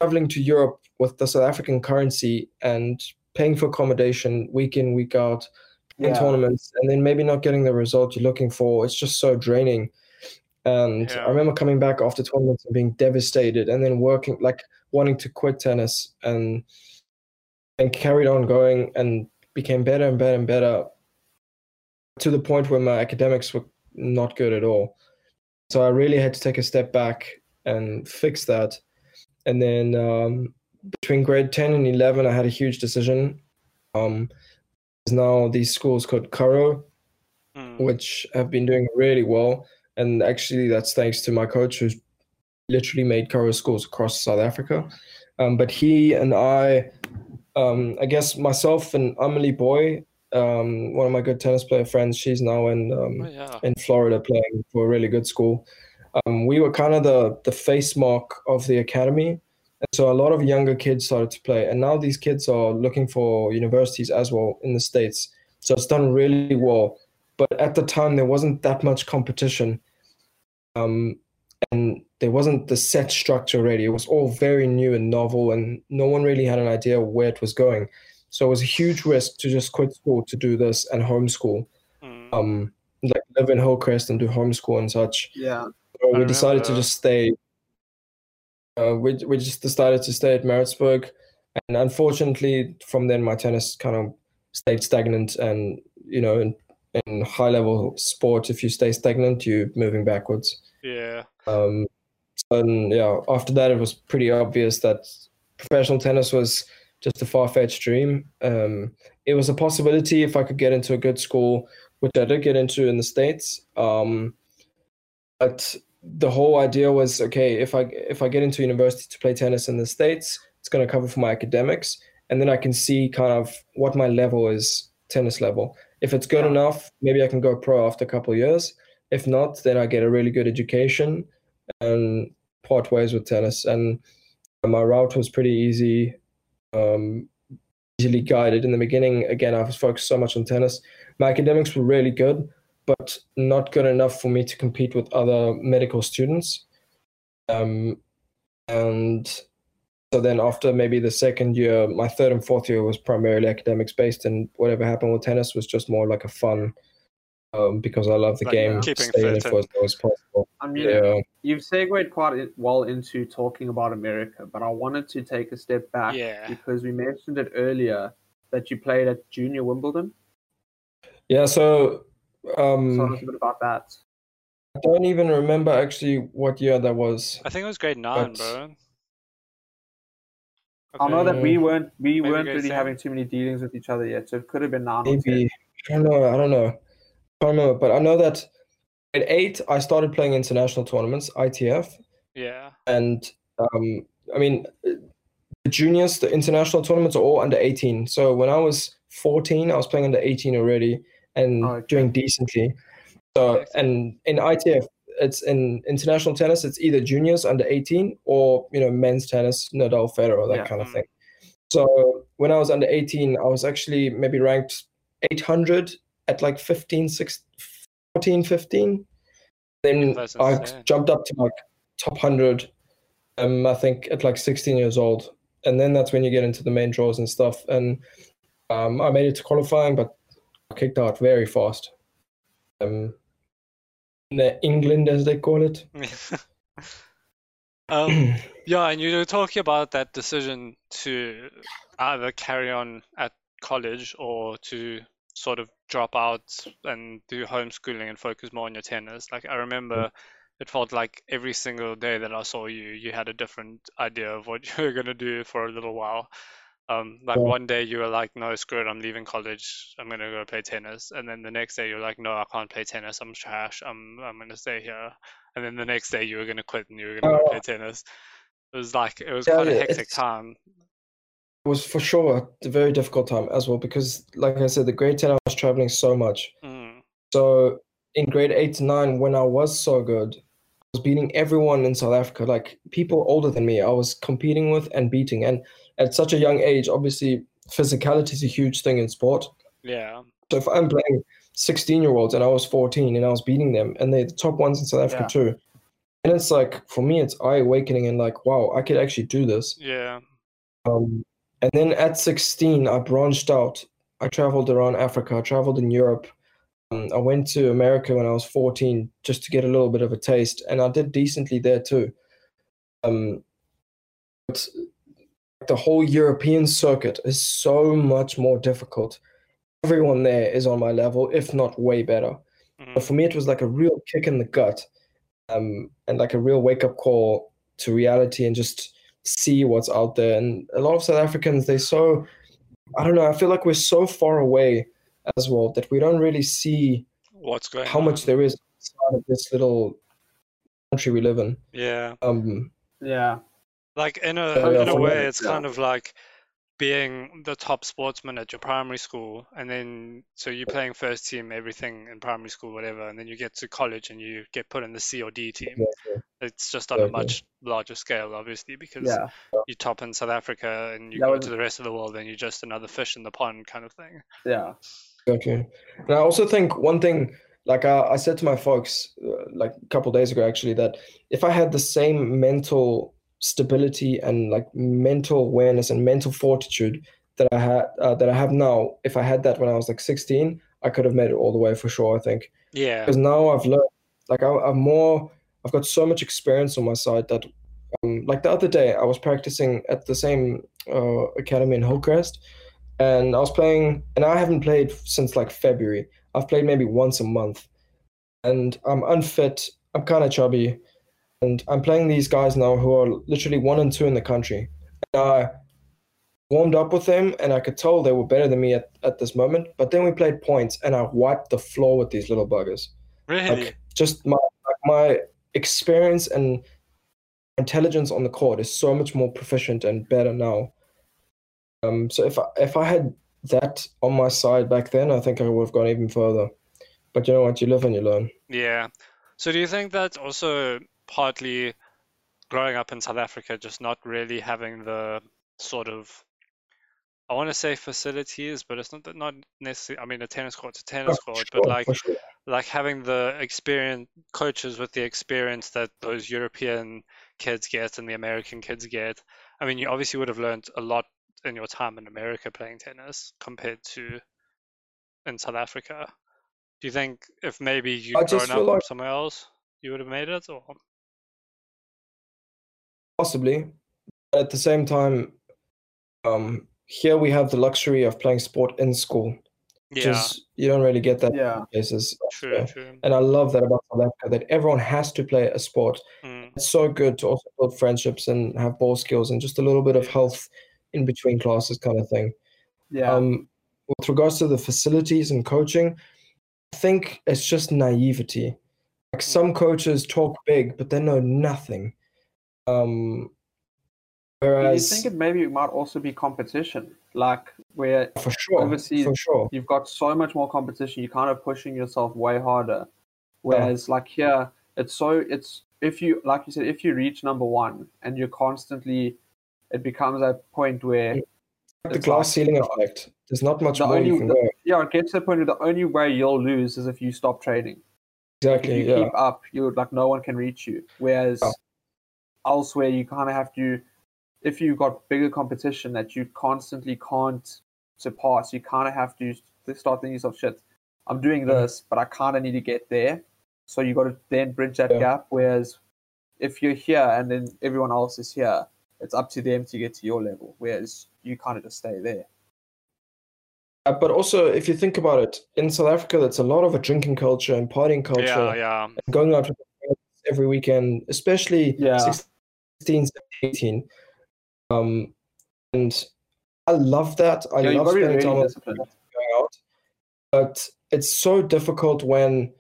traveling to Europe with the South African currency and paying for accommodation week in, week out, in tournaments, and then maybe not getting the result you're looking for. It's just so draining. And I remember coming back after tournaments and being devastated, and then working, like wanting to quit tennis, and carried on going and became better and better and better, to the point where my academics were not good at all. So I really had to take a step back and fix that. And then between grade 10 and 11, I had a huge decision. There's now these schools called Curro, which have been doing really well. And actually, that's thanks to my coach, who's literally made Curro schools across South Africa. But he and I guess myself and Amelie Boy, one of my good tennis player friends, she's now in Florida playing for a really good school. We were kind of the face mark of the academy, and so a lot of younger kids started to play, and now these kids are looking for universities as well in the States. So it's done really well, but at the time there wasn't that much competition, and there wasn't the set structure really. It was all very new and novel, and no one really had an idea where it was going. So it was a huge risk to just quit school to do this and homeschool, like live in Hillcrest and do homeschool and such. Yeah, so we decided to just stay. We just decided to stay at Maritzburg, and unfortunately, from then my tennis kind of stayed stagnant. And you know, in high level sport, if you stay stagnant, you're moving backwards. Yeah. And yeah, after that, it was pretty obvious that professional tennis was just a far-fetched dream. It was a possibility if I could get into a good school, which I did get into in the States. But the whole idea was, okay, if I get into university to play tennis in the States, it's going to cover for my academics, and then I can see kind of what my level is, tennis level. If it's good enough, maybe I can go pro after a couple of years. If not, then I get a really good education and part ways with tennis. And my route was pretty easy. Easily guided in the beginning. Again, I was focused so much on tennis. My academics were really good, but not good enough for me to compete with other medical students. And so then after maybe the second year, my third and fourth year was primarily academics based, and whatever happened with tennis was just more like a fun, because I love the game. Keeping fit for as long as possible. I mean, you've segued quite well into talking about America, but I wanted to take a step back because we mentioned it earlier that you played at Junior Wimbledon. Yeah, so tell us a bit about that. I don't even remember actually what year that was. I think it was grade 9, but... bro. Okay. I know that we weren't really having too many dealings with each other yet, so it could have been 9 maybe. Or 10. I don't know. I can't remember, but I know that at 8 I started playing international tournaments, ITF. Yeah. And I mean, the juniors, the international tournaments are all under 18. So when I was 14, I was playing under 18 already and doing decently. So and in ITF, it's in international tennis, it's either juniors under 18 or men's tennis, Nadal, Federer, that kind of thing. So when I was under 18, I was actually maybe ranked 800. At like 14, 15, then I jumped up to like top 100, I think at like 16 years old. And then that's when you get into the main draws and stuff. And I made it to qualifying, but I kicked out very fast. England, as they call it. Yeah, and you were talking about that decision to either carry on at college or to sort of drop out and do homeschooling and focus more on your tennis. Like, I remember it felt like every single day that I saw you, you had a different idea of what you were going to do for a little while. One day you were like, no, screw it, I'm leaving college, I'm going to go play tennis. And then the next day you're like, no, I can't play tennis, I'm trash, I'm going to stay here. And then the next day you were going to quit and you were going to go play tennis. It was quite a hectic time. was for sure a very difficult time as well, because like I said, the grade 10, I was traveling so much. Mm. So in grade 8 to 9, when I was so good, I was beating everyone in South Africa, like people older than me, I was competing with and beating. And at such a young age, obviously physicality is a huge thing in sport. Yeah. So if I'm playing 16-year-olds and I was 14 and I was beating them, and they're the top ones in South Africa too. And it's like, for me, it's eye-awakening and like, wow, I could actually do this. Yeah. And then at 16, I branched out. I traveled around Africa. I traveled in Europe. I went to America when I was 14 just to get a little bit of a taste. And I did decently there too. But the whole European circuit is so much more difficult. Everyone there is on my level, if not way better. Mm-hmm. But for me, it was like a real kick in the gut, and like a real wake-up call to reality and just see what's out there. And a lot of South Africans, they so, I don't know, I feel like we're so far away as well that we don't really see what's going how on. Much there is outside of this little country we live in. Yeah. Yeah. Like in a way, it's kind of like being the top sportsman at your primary school, and then so you're playing first team everything in primary school, whatever, and then you get to college and you get put in the C or D team. Exactly. It's just on a much larger scale, obviously, because you top in South Africa and you go to the rest of the world and you're just another fish in the pond kind of thing. Yeah. Okay. And I also think one thing, like I said to my folks like a couple of days ago actually, that if I had the same mental stability and like mental awareness and mental fortitude that I had that I have now, if I had that when I was like 16, I could have made it all the way for sure, I think. Yeah. Because now I've learned, like I've got so much experience on my side that like the other day I was practicing at the same academy in Hillcrest, and I was playing, and I haven't played since like February. I've played maybe once a month, and I'm unfit, I'm kind of chubby, and I'm playing these guys now who are literally 1 and 2 in the country. And I warmed up with them, and I could tell they were better than me at this moment. But then we played points, and I wiped the floor with these little buggers. Really? Like, just my experience and intelligence on the court is so much more proficient and better now. So if I had that on my side back then, I think I would have gone even further. But you know what? You live and you learn. Yeah. So do you think that's also partly growing up in South Africa, just not really having the sort of, I want to say facilities, but it's not necessarily, I mean, a tennis court's a tennis court, but like having the experienced coaches with the experience that those European kids get and the American kids get. I mean, you obviously would have learned a lot in your time in America playing tennis compared to in South Africa. Do you think if maybe you'd grown up somewhere else, you would have made it? Or possibly. At the same time, here we have the luxury of playing sport in school, which is, you don't really get that in places. True. And I love that about South Africa, that everyone has to play a sport. Mm. It's so good to also build friendships and have ball skills and just a little bit of health in between classes kind of thing. Yeah. With regards to the facilities and coaching, I think it's just naivety. Like some coaches talk big, but they know nothing. Whereas, do you think it maybe might also be competition? Like where overseas, you've got so much more competition, you're kind of pushing yourself way harder. Whereas like here, it's if you, like you said, if you reach number one and you're constantly, it becomes a point where the glass ceiling effect. There's not much more you can go. Yeah, it gets to the point where the only way you'll lose is if you stop training. Exactly. If you keep up, you're like no one can reach you. Whereas elsewhere, you kind of have to, if you've got bigger competition that you constantly can't surpass, you kind of have to start thinking yourself, shit, I'm doing this, but I kind of need to get there. So you got to then bridge that gap. Whereas if you're here and then everyone else is here, it's up to them to get to your level. Whereas you kind of just stay there. But also, if you think about it, in South Africa, that's a lot of a drinking culture and partying culture. Yeah. And going out every weekend, especially 16, 18. And I love that. I love spending time going out. But it's so difficult when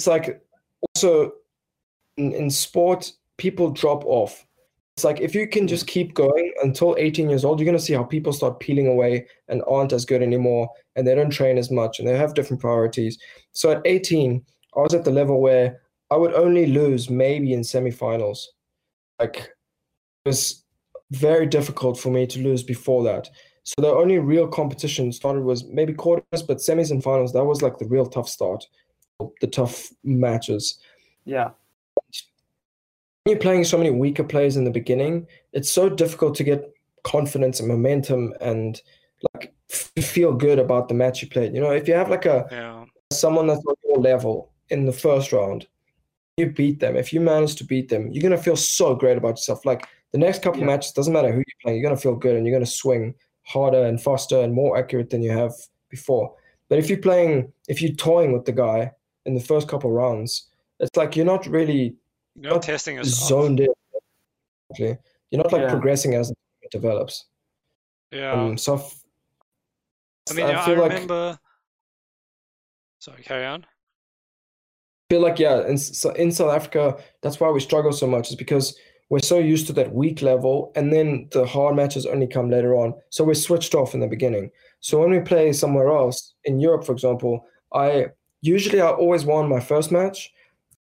it's like also in sport, people drop off. It's like, if you can just keep going until 18 years old, you're going to see how people start peeling away and aren't as good anymore, and they don't train as much, and they have different priorities. So at 18, I was at the level where I would only lose maybe in semifinals. Like, it was very difficult for me to lose before that. So the only real competition started was maybe quarters, but semis and finals, that was like the real tough start, the tough matches. Yeah. You're playing so many weaker players in the beginning, it's so difficult to get confidence and momentum and like feel good about the match you played. You know, if you have like someone that's on your level in the first round, you beat them. If you manage to beat them, you're gonna feel so great about yourself. Like the next couple of matches, doesn't matter who you're playing, you're gonna feel good and you're gonna swing harder and faster and more accurate than you have before. But if you're playing, if you're toying with the guy in the first couple rounds, it's like you're not really. You're not testing yourself. Zoned in. You're not like progressing as it develops. Yeah. I remember. Sorry, carry on. I feel like in South Africa, that's why we struggle so much, is because we're so used to that weak level, and then the hard matches only come later on. So we're switched off in the beginning. So when we play somewhere else in Europe, for example, I always won my first match.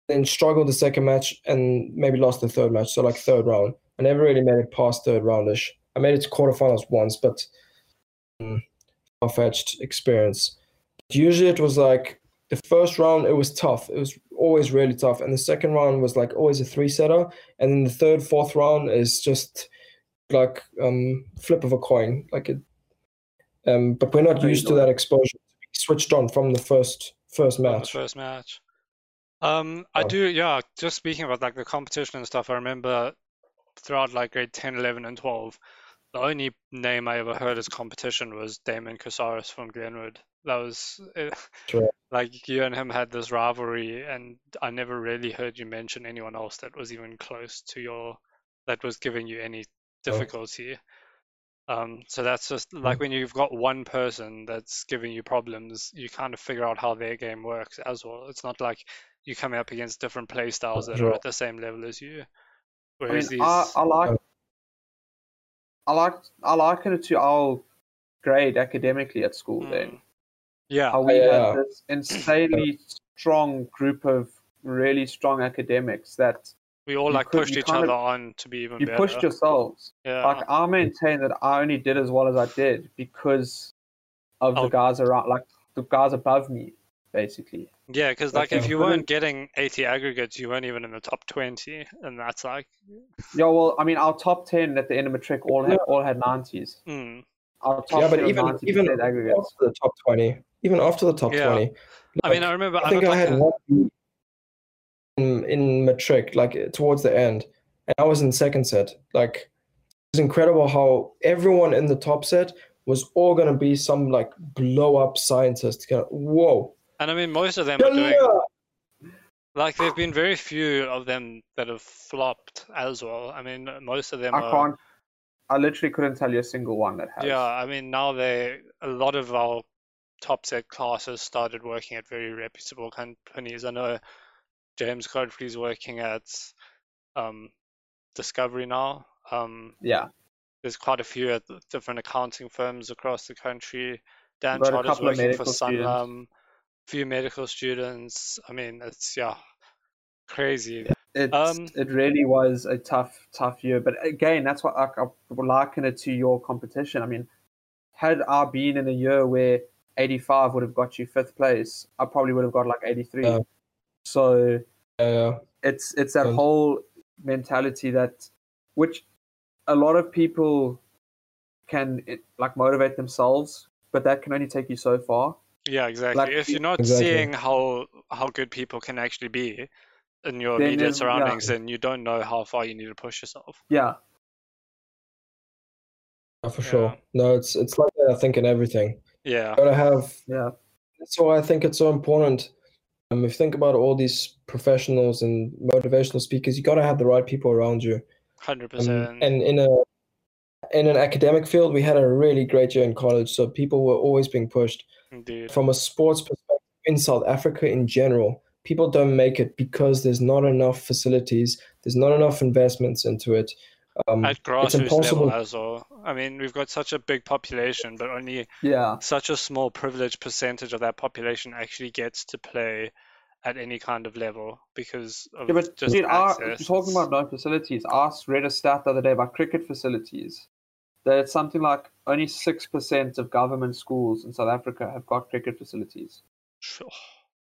Then struggled the second match and maybe lost the third match. So like third round, I never really made it past third roundish. I made it to quarterfinals once, but far-fetched experience. Usually it was like the first round, it was tough. It was always really tough. And the second round was like always a three-setter. And then the third, fourth round is just like flip of a coin. Like it, but we're not used to that exposure. We switched on from the first match. Just speaking about like the competition and stuff, I remember throughout like grade 10, 11 and 12, the only name I ever heard as competition was Damon Casares from Glenwood. That was like you and him had this rivalry, and I never really heard you mention anyone else that was even close to that was giving you any difficulty. So that's just like when you've got one person that's giving you problems, you kind of figure out how their game works as well. It's not like you come up against different play styles that are at the same level as you. I liken it to our grade academically at school then. Yeah. We had this insanely strong group of really strong academics that we all pushed each other on to be even better. You pushed yourselves. Yeah. Like I maintain that I only did as well as I did because of the guys around, like the guys above me, basically. Yeah, because like if you weren't getting 80 aggregates, you weren't even in the top 20, and that's like. Yeah, well, I mean, our top 10 at the end of Matric all had 90s. Mm. Our top but even aggregates after the top 20, even after the top 20. Like, I mean, I remember. I think I had one in Matric, like towards the end, and I was in second set. Like, it was incredible how everyone in the top set was all going to be some like blow up scientist. Whoa. And I mean, most of them are doing, like, there've been very few of them that have flopped as well. I mean, most of them I literally couldn't tell you a single one that has. Yeah, I mean, now a lot of our top set classes started working at very reputable companies. I know James Godfrey's working at Discovery now. There's quite a few at different accounting firms across the country. Dan Charter's working for Sunlam. Few medical students. I mean, it's crazy. It really was a tough year. But again, that's what I liken it to your competition. I mean, had I been in a year where 85 would have got you fifth place, I probably would have got like 83. So it's that whole mentality that, which a lot of people can like motivate themselves, but that can only take you so far. Yeah, exactly. Like, if you're not seeing how good people can actually be in your immediate surroundings, then you don't know how far you need to push yourself. Yeah. For sure. No, it's like that, I think, in everything. Yeah. You gotta have. Yeah. That's why I think it's so important. If you think about all these professionals and motivational speakers, you gotta have the right people around you. 100%. And in an academic field, we had a really great year in college, so people were always being pushed. Indeed. From a sports perspective, in South Africa in general, people don't make it because there's not enough facilities, there's not enough investments into it. At grassroots level as well. I mean, we've got such a big population, but only such a small privileged percentage of that population actually gets to play at any kind of level because of just access. Talking about no facilities, I read a stat the other day about cricket facilities, that it's something like only 6% of government schools in South Africa have got cricket facilities. Sure.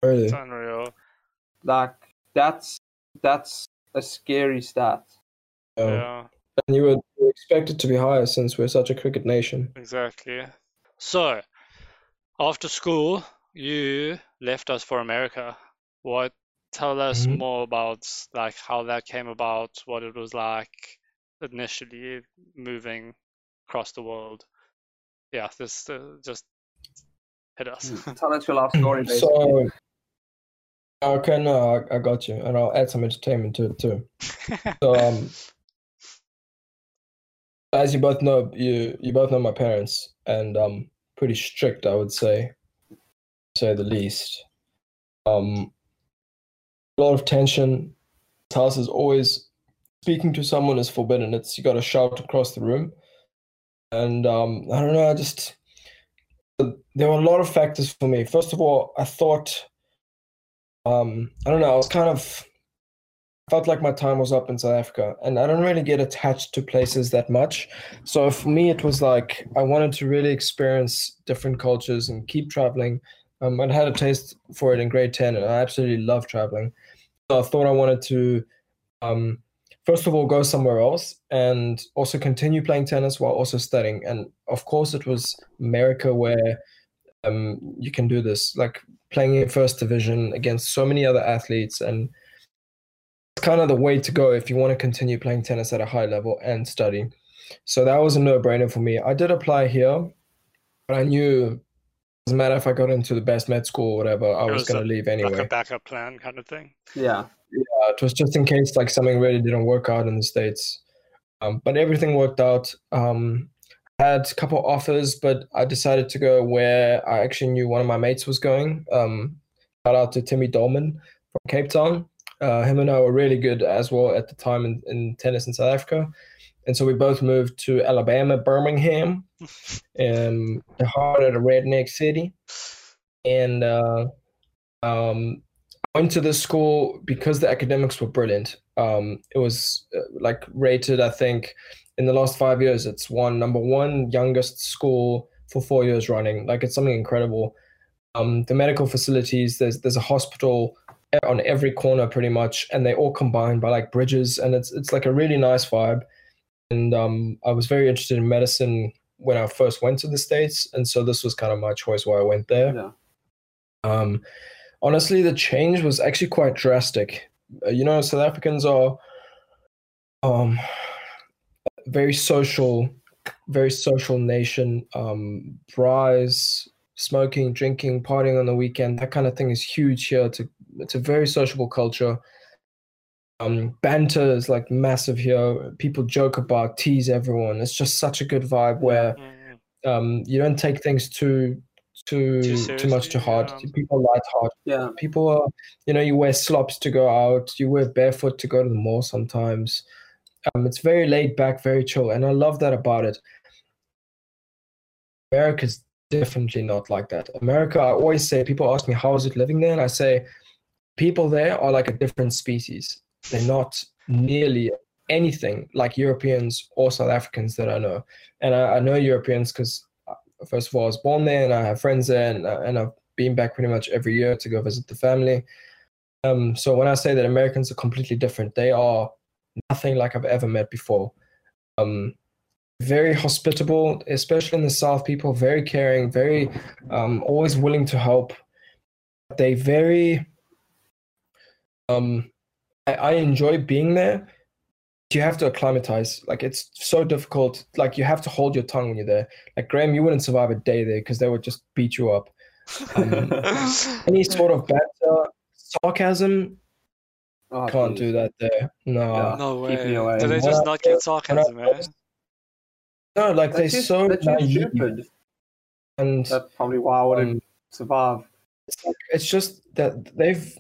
Really? It's unreal. Like, that's a scary stat. Yeah. And you would expect it to be higher since we're such a cricket nation. Exactly. So, after school, you left us for America. Tell us more about like how that came about, what it was like initially moving across the world. Yeah, just hit us. Tell us your last story, basically. So, okay, no, I got you. And I'll add some entertainment to it too. So, as you both know, you both know my parents, and pretty strict, I would say, to say the least. A lot of tension. This house is always speaking to someone is forbidden. It's you got to shout across the room, and I don't know. I just there were a lot of factors for me. First of all, I thought, I don't know. I was kind of. Felt like my time was up in South Africa, and I don't really get attached to places that much. So for me, it was like I wanted to really experience different cultures and keep traveling. I had a taste for it in grade 10, and I absolutely love traveling. So I thought I wanted to, first of all, go somewhere else and also continue playing tennis while also studying. And of course, it was America where you can do this, like playing in first division against so many other athletes, and kind of the way to go if you want to continue playing tennis at a high level and study. So that was a no-brainer for me. I did apply here, but I knew it doesn't matter if I got into the best med school or whatever, I was going to leave anyway. Like a backup plan kind of thing. Yeah, it was just in case like something really didn't work out in the States. But everything worked out. I had a couple offers, but I decided to go where I actually knew one of my mates was going. Shout out to Timmy Dolman from Cape Town. Him and I were really good as well at the time in tennis in South Africa. And so we both moved to Alabama, Birmingham, the heart of the redneck city. And I went to this school because the academics were brilliant. It was like rated, I think, in the last 5 years, it's number one youngest school for 4 years running. Like it's something incredible. The medical facilities, there's a hospital on every corner pretty much, and they all combined by like bridges, and it's like a really nice vibe. And I was very interested in medicine when I first went to the States, and so this was kind of my choice why I went there. Honestly, the change was actually quite drastic. You know, South Africans are very social nation. Bries, smoking, drinking, partying on the weekend, that kind of thing is huge here. It's a very sociable culture. Banter is like massive here. People joke about, tease everyone. It's just such a good vibe where you don't take things too much to heart. People are lighthearted. Yeah. People are, you know, you wear slops to go out. You wear barefoot to go to the mall sometimes. It's very laid back, very chill, and I love that about it. America's definitely not like that. America, I always say, people ask me, how is it living there? And I say, people there are like a different species. They're not nearly anything like Europeans or South Africans that I know. And I know Europeans because, first of all, I was born there and I have friends there, and I've been back pretty much every year to go visit the family. So when I say that Americans are completely different, they are nothing like I've ever met before. Very hospitable, especially in the South. People very caring, very always willing to help. They very... I enjoy being there. You have to acclimatize. Like, it's so difficult. Like, you have to hold your tongue when you're there. Like, Graham, you wouldn't survive a day there because they would just beat you up. Any sort of banter, sarcasm, can't do that there. No way. Keep me away. Do they just not get sarcasm, man? No, like, they're so stupid. And that's probably why I wouldn't survive. It's just that they've...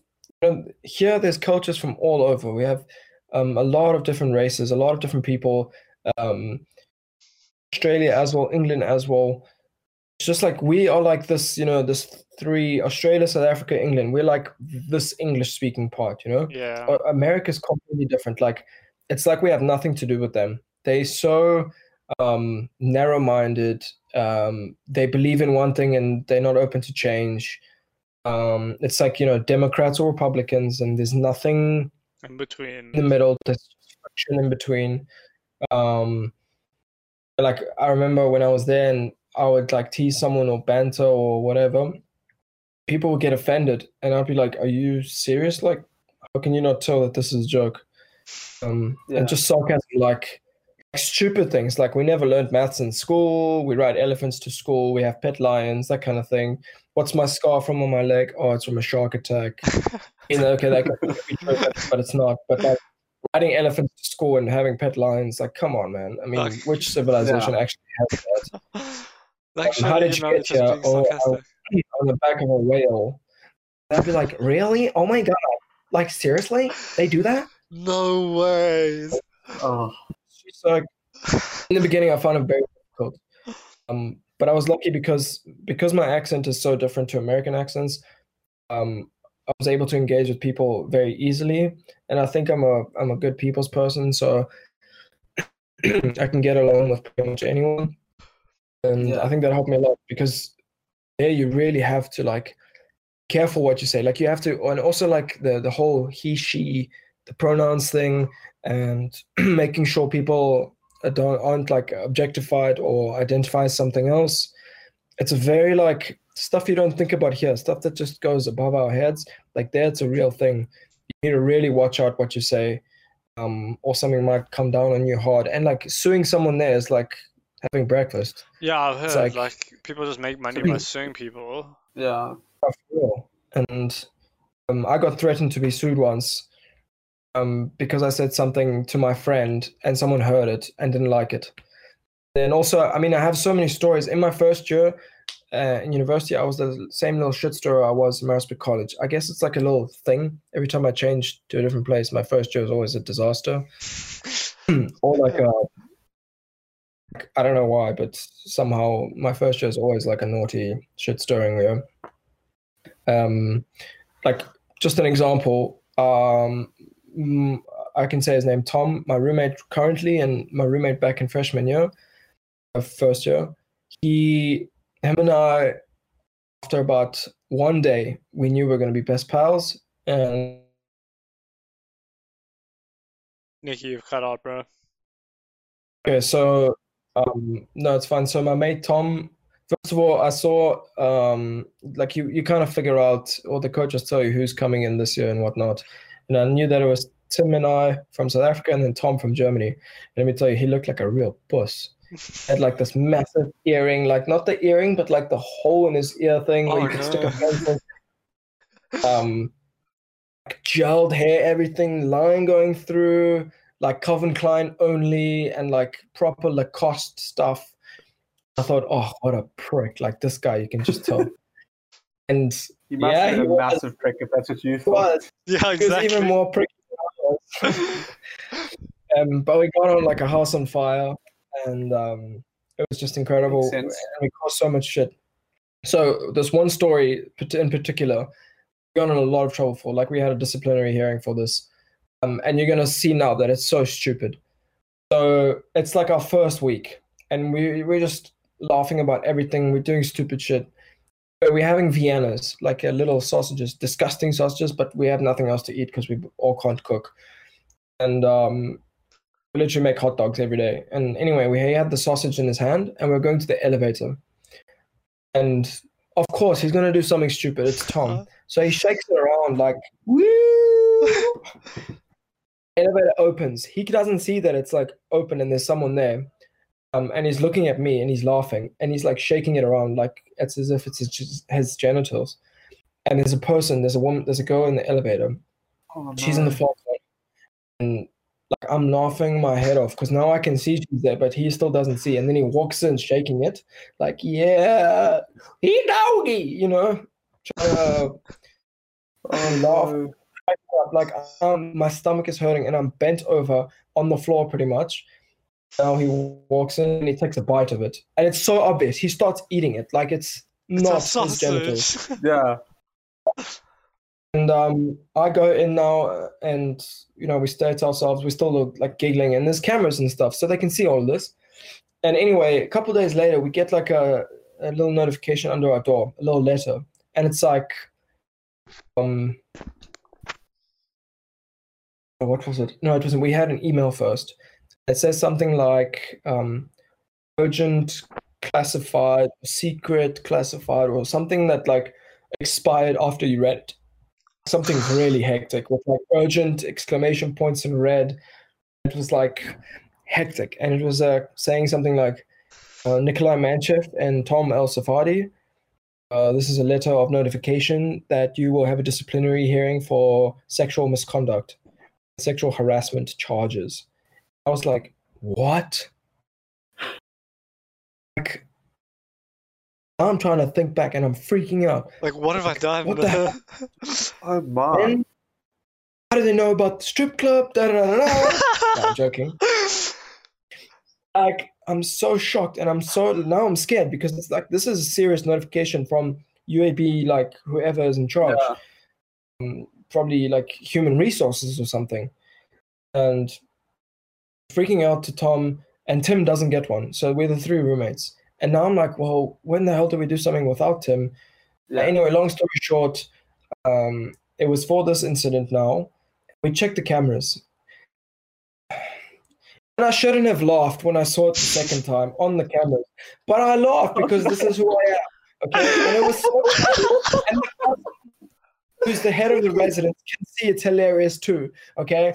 Here, there's cultures from all over. We have a lot of different races, a lot of different people, Australia as well, England as well. It's just like we are like this, you know, this three, Australia, South Africa, England. We're like this English-speaking part, you know? Yeah. America's completely different. Like, it's like we have nothing to do with them. They're so narrow-minded. They believe in one thing and they're not open to change. It's like, you know, Democrats or Republicans, and there's nothing in between. In the middle, there's friction in between. Like, I remember when I was there and I would like tease someone or banter or whatever, people would get offended and I'd be like, are you serious? Like, how can you not tell that this is a joke? And just sarcasm, like stupid things. Like, we never learned maths in school. We ride elephants to school. We have pet lions, that kind of thing. What's my scar from on my leg? Oh, it's from a shark attack. You know, okay, that could be true, but it's not. But like, riding elephants to school and having pet lions, like, come on, man. I mean, like, which civilization actually has that? Like, how did you get here? Oh, on the back of a whale. I'd be like, really? Oh my god! Like, seriously? They do that? No way! Oh, so in the beginning, I found it very difficult. But I was lucky because my accent is so different to American accents. I was able to engage with people very easily, and I think I'm a good people's person, so I can get along with pretty much anyone. And I think that helped me a lot, because there you really have to like careful what you say. Like, you have to, and also like the whole he, she, the pronouns thing, and making sure people aren't like objectified or identify something else. It's a very like stuff you don't think about here, stuff that just goes above our heads. Like, that's a real thing. You need to really watch out what you say, or something might come down on you hard. And like suing someone there is like having breakfast. Yeah, I've heard like people just make money by suing people. Yeah. And I got threatened to be sued once because I said something to my friend and someone heard it and didn't like it. Then also, I mean, I have so many stories. In my first year in university, I was the same little shitster I was in Maritzburg College. I guess it's like a little thing. Every time I changed to a different place, my first year was always a disaster. Or like a... I don't know why, but somehow my first year is always like a naughty shit-stirring year. Like, just an example, I can say his name, Tom, my roommate currently, and my roommate back in freshman year, first year. Him and I, after about one day, we knew we were going to be best pals. And Nikki, you've cut out, bro. Okay, so... no, it's fine. So my mate Tom, first of all, I saw like you kind of figure out, or the coaches tell you who's coming in this year and whatnot, and I knew that it was Tim and I from South Africa and then Tom from Germany. And let me tell you, he looked like a real puss. He had like this massive earring, like not the earring but like the hole in his ear thing where you could stick a pencil. Like gelled hair, everything, line going through, like Calvin Klein only, and like proper Lacoste stuff. I thought, oh, what a prick. Like, this guy, you can just tell. And you must have been a massive prick if that's what you thought. Yeah, exactly. He was even more prick than I was. But we got on like a house on fire, and it was just incredible. And we caused so much shit. So there's one story in particular we got in a lot of trouble for. Like, we had a disciplinary hearing for this. And you're going to see now that it's so stupid. So it's like our first week, and we're just laughing about everything. We're doing stupid shit. But we're having Viennas, like little sausages, disgusting sausages, but we have nothing else to eat because we all can't cook. And we literally make hot dogs every day. And anyway, he had the sausage in his hand, and we're going to the elevator. And of course, he's going to do something stupid. It's Tom. So he shakes it around like, woo! Elevator opens. He doesn't see that it's like open and there's someone there, and he's looking at me and he's laughing and he's like shaking it around like it's as if it's his genitals. And there's a person, there's a woman, there's a girl in the elevator. Oh, she's in the floor, and like I'm laughing my head off because now I can see she's there, but he still doesn't see. And then he walks in shaking it like, yeah, he doggy, you know, trying to laugh. Like, my stomach is hurting and I'm bent over on the floor pretty much. Now he walks in and he takes a bite of it. And it's so obvious. He starts eating it. Like, it's not his genitals. Yeah. And I go in now and, you know, we stare at ourselves. We still look like giggling. And there's cameras and stuff, so they can see all this. And anyway, a couple of days later, we get like a little notification under our door, a little letter. And it's like, what was it? No, it wasn't. We had an email first. It says something like urgent, classified, secret, classified, or something that like expired after you read it. Something really hectic with like urgent exclamation points in red. It was like hectic, and it was saying something like Nikki Manchev and Tom El Safadi. This is a letter of notification that you will have a disciplinary hearing for sexual misconduct, sexual harassment charges. I was like, what? Like, I'm trying to think back and I'm freaking out. Like, what have I done? What the hell? Oh, my. Then, how do they know about the strip club? Da, da, da, da. No, I'm joking. Like, I'm so shocked and now I'm scared because it's like, this is a serious notification from UAB, like whoever is in charge, yeah. Probably like human resources or something. And freaking out to Tom, and Tim doesn't get one. So we're the three roommates. And now I'm like, well, when the hell do we do something without Tim? Yeah. Anyway, long story short, it was for this incident now. We checked the cameras. And I shouldn't have laughed when I saw it the second time on the cameras. But I laughed because this is who I am. Okay. And it was so and the person who's the head of the residence can see it's hilarious too. Okay.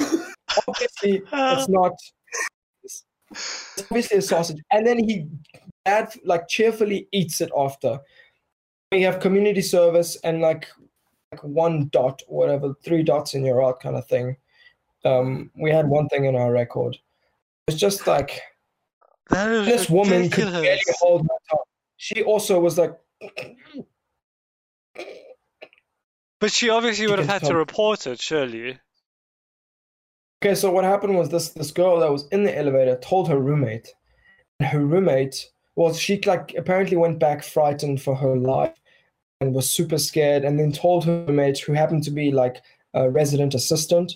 Obviously, it's not. It's obviously a sausage. And then he like cheerfully eats it after. We have community service and like one dot or whatever, 3 dots and you're out kind of thing. We had one thing in our record. It's just like that is this ridiculous. Woman could barely hold her tongue. She also was like, but she obviously would have had to report it, surely. Okay, so what happened was this girl that was in the elevator told her roommate. And her roommate, well, she like apparently went back frightened for her life and was super scared, and then told her roommate, who happened to be like a resident assistant,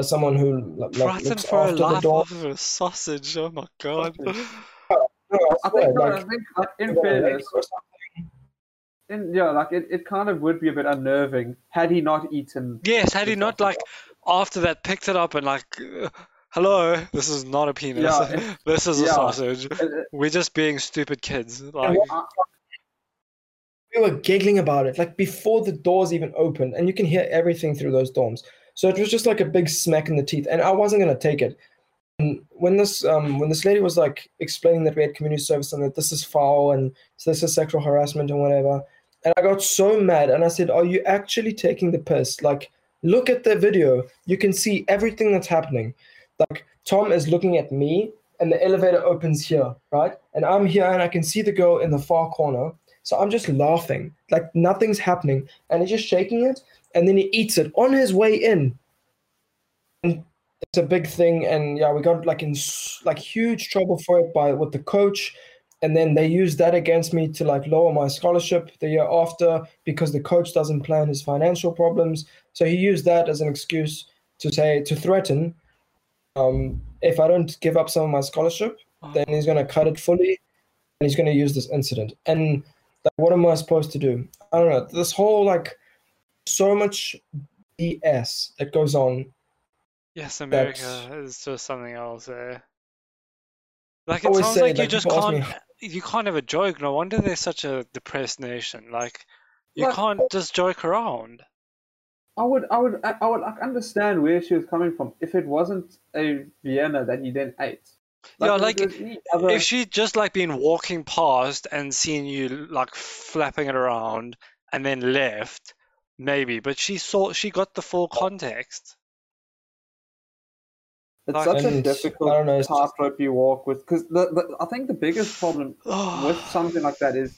someone who like looks for after the door. Frightened for her life after a sausage, oh my God. I think in fairness, it kind of would be a bit unnerving had he not eaten. Yes, had he not like after that picked it up and like... hello, this is not a penis. Yeah, this is a sausage. We're just being stupid kids. Like, we were giggling about it, like before the doors even opened, and you can hear everything through those dorms. So it was just like a big smack in the teeth, and I wasn't gonna take it. And when this lady was like explaining that we had community service and that this is foul and this is sexual harassment and whatever, and I got so mad and I said, "Are you actually taking the piss? Like, look at the video. You can see everything that's happening." Like, Tom is looking at me, and the elevator opens here, right? And I'm here, and I can see the girl in the far corner. So I'm just laughing. Like, nothing's happening. And he's just shaking it, and then he eats it on his way in. And it's a big thing, and, yeah, we got, like, in, like, huge trouble for it with the coach. And then they used that against me to, like, lower my scholarship the year after because the coach doesn't plan his financial problems. So he used that as an excuse to threaten, if I don't give up some of my scholarship, then he's going to cut it fully and he's going to use this incident. And like, what am I supposed to do? I don't know. This whole, like, so much BS that goes on. Yes, America is just something else. Like, it sounds like you just can't have a joke. No wonder they're such a depressed nation. Like, you can't just joke around. I would understand where she was coming from if it wasn't a Vienna that he then ate. Like, yeah, like if she just like been walking past and seen you like flapping it around and then left, maybe. But she got the full context. It's like, such a difficult tightrope you walk with, because I think the biggest problem with something like that is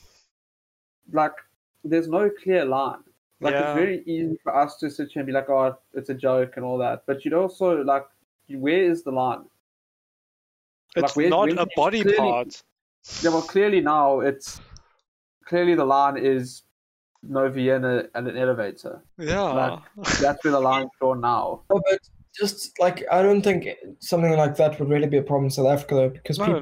like there's no clear line. Like, it's very easy for us to sit here and be like, oh, it's a joke and all that. But you'd also, like, where is the line? It's like, not a body part. Yeah, well, clearly now it's... Clearly the line is no Vienna and an elevator. Yeah. Like, that's where the line's drawn now. No, but just, like, I don't think something like that would really be a problem in South Africa, though, because people can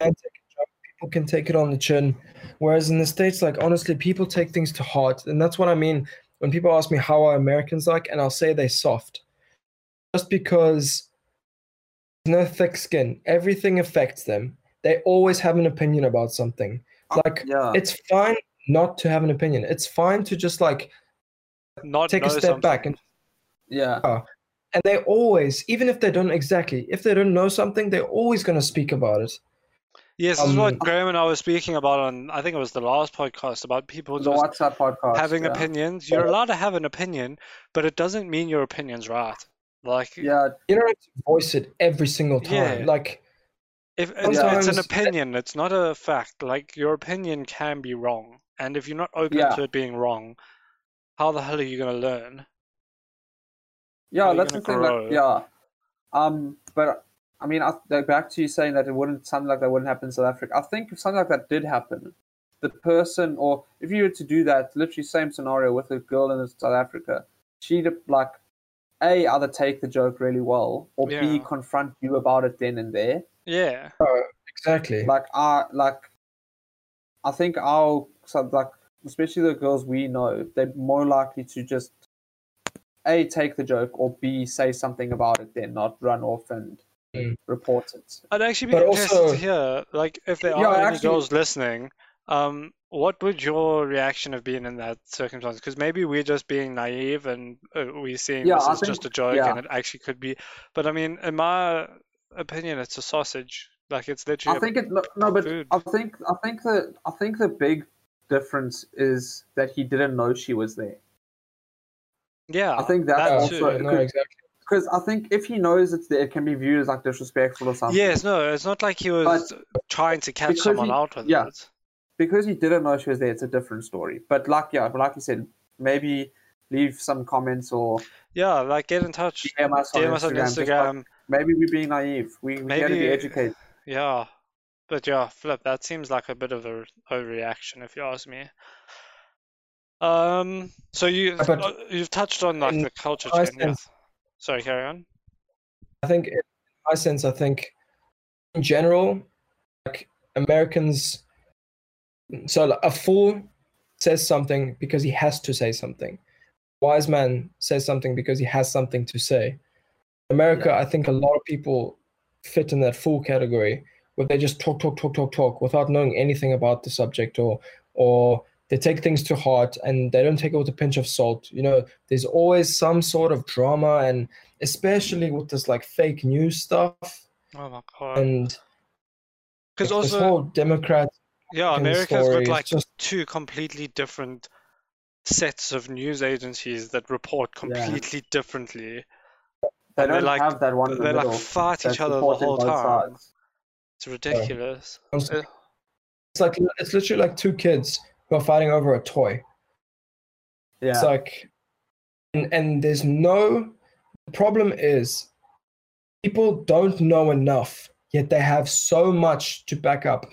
take a job. People can take it on the chin. Whereas in the States, like, honestly, people take things to heart. And that's what I mean when people ask me how are Americans like, and I'll say they're soft. Just because... no thick skin. Everything affects them. They always have an opinion about something. Like, it's fine not to have an opinion. It's fine to just, like, not take a step back. And and they always, even if they don't know something, they're always going to speak about it. Yes, this is what Graham and I were speaking about on, I think it was the last podcast, about people just WhatsApp podcast, having opinions. You're allowed to have an opinion, but it doesn't mean your opinion's right. Like, you don't have to voice it every single time. Like, if it's an opinion, it's not a fact. Like, your opinion can be wrong, and if you're not open to it being wrong, how the hell are you going to learn? Yeah, that's the thing. Like, but I mean, back to you saying that something like that wouldn't happen in South Africa. I think if something like that did happen, the person, or if you were to do that, literally same scenario with a girl in South Africa, she'd like. A, either take the joke really well, or B, confront you about it then and there. Yeah, exactly. Like, I think especially the girls we know, they're more likely to just A, take the joke, or B, say something about it then, not run off and report it. I'd actually be interested to hear, like, if there are any girls listening, what would your reaction have been in that circumstance? Because maybe we're just being naive and we're seeing this is just a joke and it actually could be. But I mean, in my opinion, it's a sausage. Like, it's literally. Food. I think the big difference is that he didn't know she was there. Yeah, I think that also. No, exactly. Because I think if he knows it's there, it can be viewed as like disrespectful or something. Yes, no, it's not like he was trying to catch someone out with it. Because he didn't know she was there, it's a different story. But like you said, maybe leave some comments or like get in touch. DM us on Instagram. Like, maybe we're being naive. We gotta be educated. Yeah, but flip. That seems like a bit of a overreaction, if you ask me. So you've touched on like the culture change. Sorry, carry on. I think, in my sense, in general, like Americans. So a fool says something because he has to say something. Wise man says something because he has something to say. America, I think a lot of people fit in that fool category where they just talk without knowing anything about the subject, or they take things to heart and they don't take it with a pinch of salt. You know, there's always some sort of drama, and especially with this like fake news stuff. Oh my God. And because also this whole Democrats. Yeah, America's got like two completely different sets of news agencies that report completely differently. They don't like, have that one. They like fight each other the whole time. Sides. It's ridiculous. Yeah. It's like it's literally like two kids who are fighting over a toy. Yeah, it's like, and there's no. The problem is, people don't know enough, yet they have so much to back up .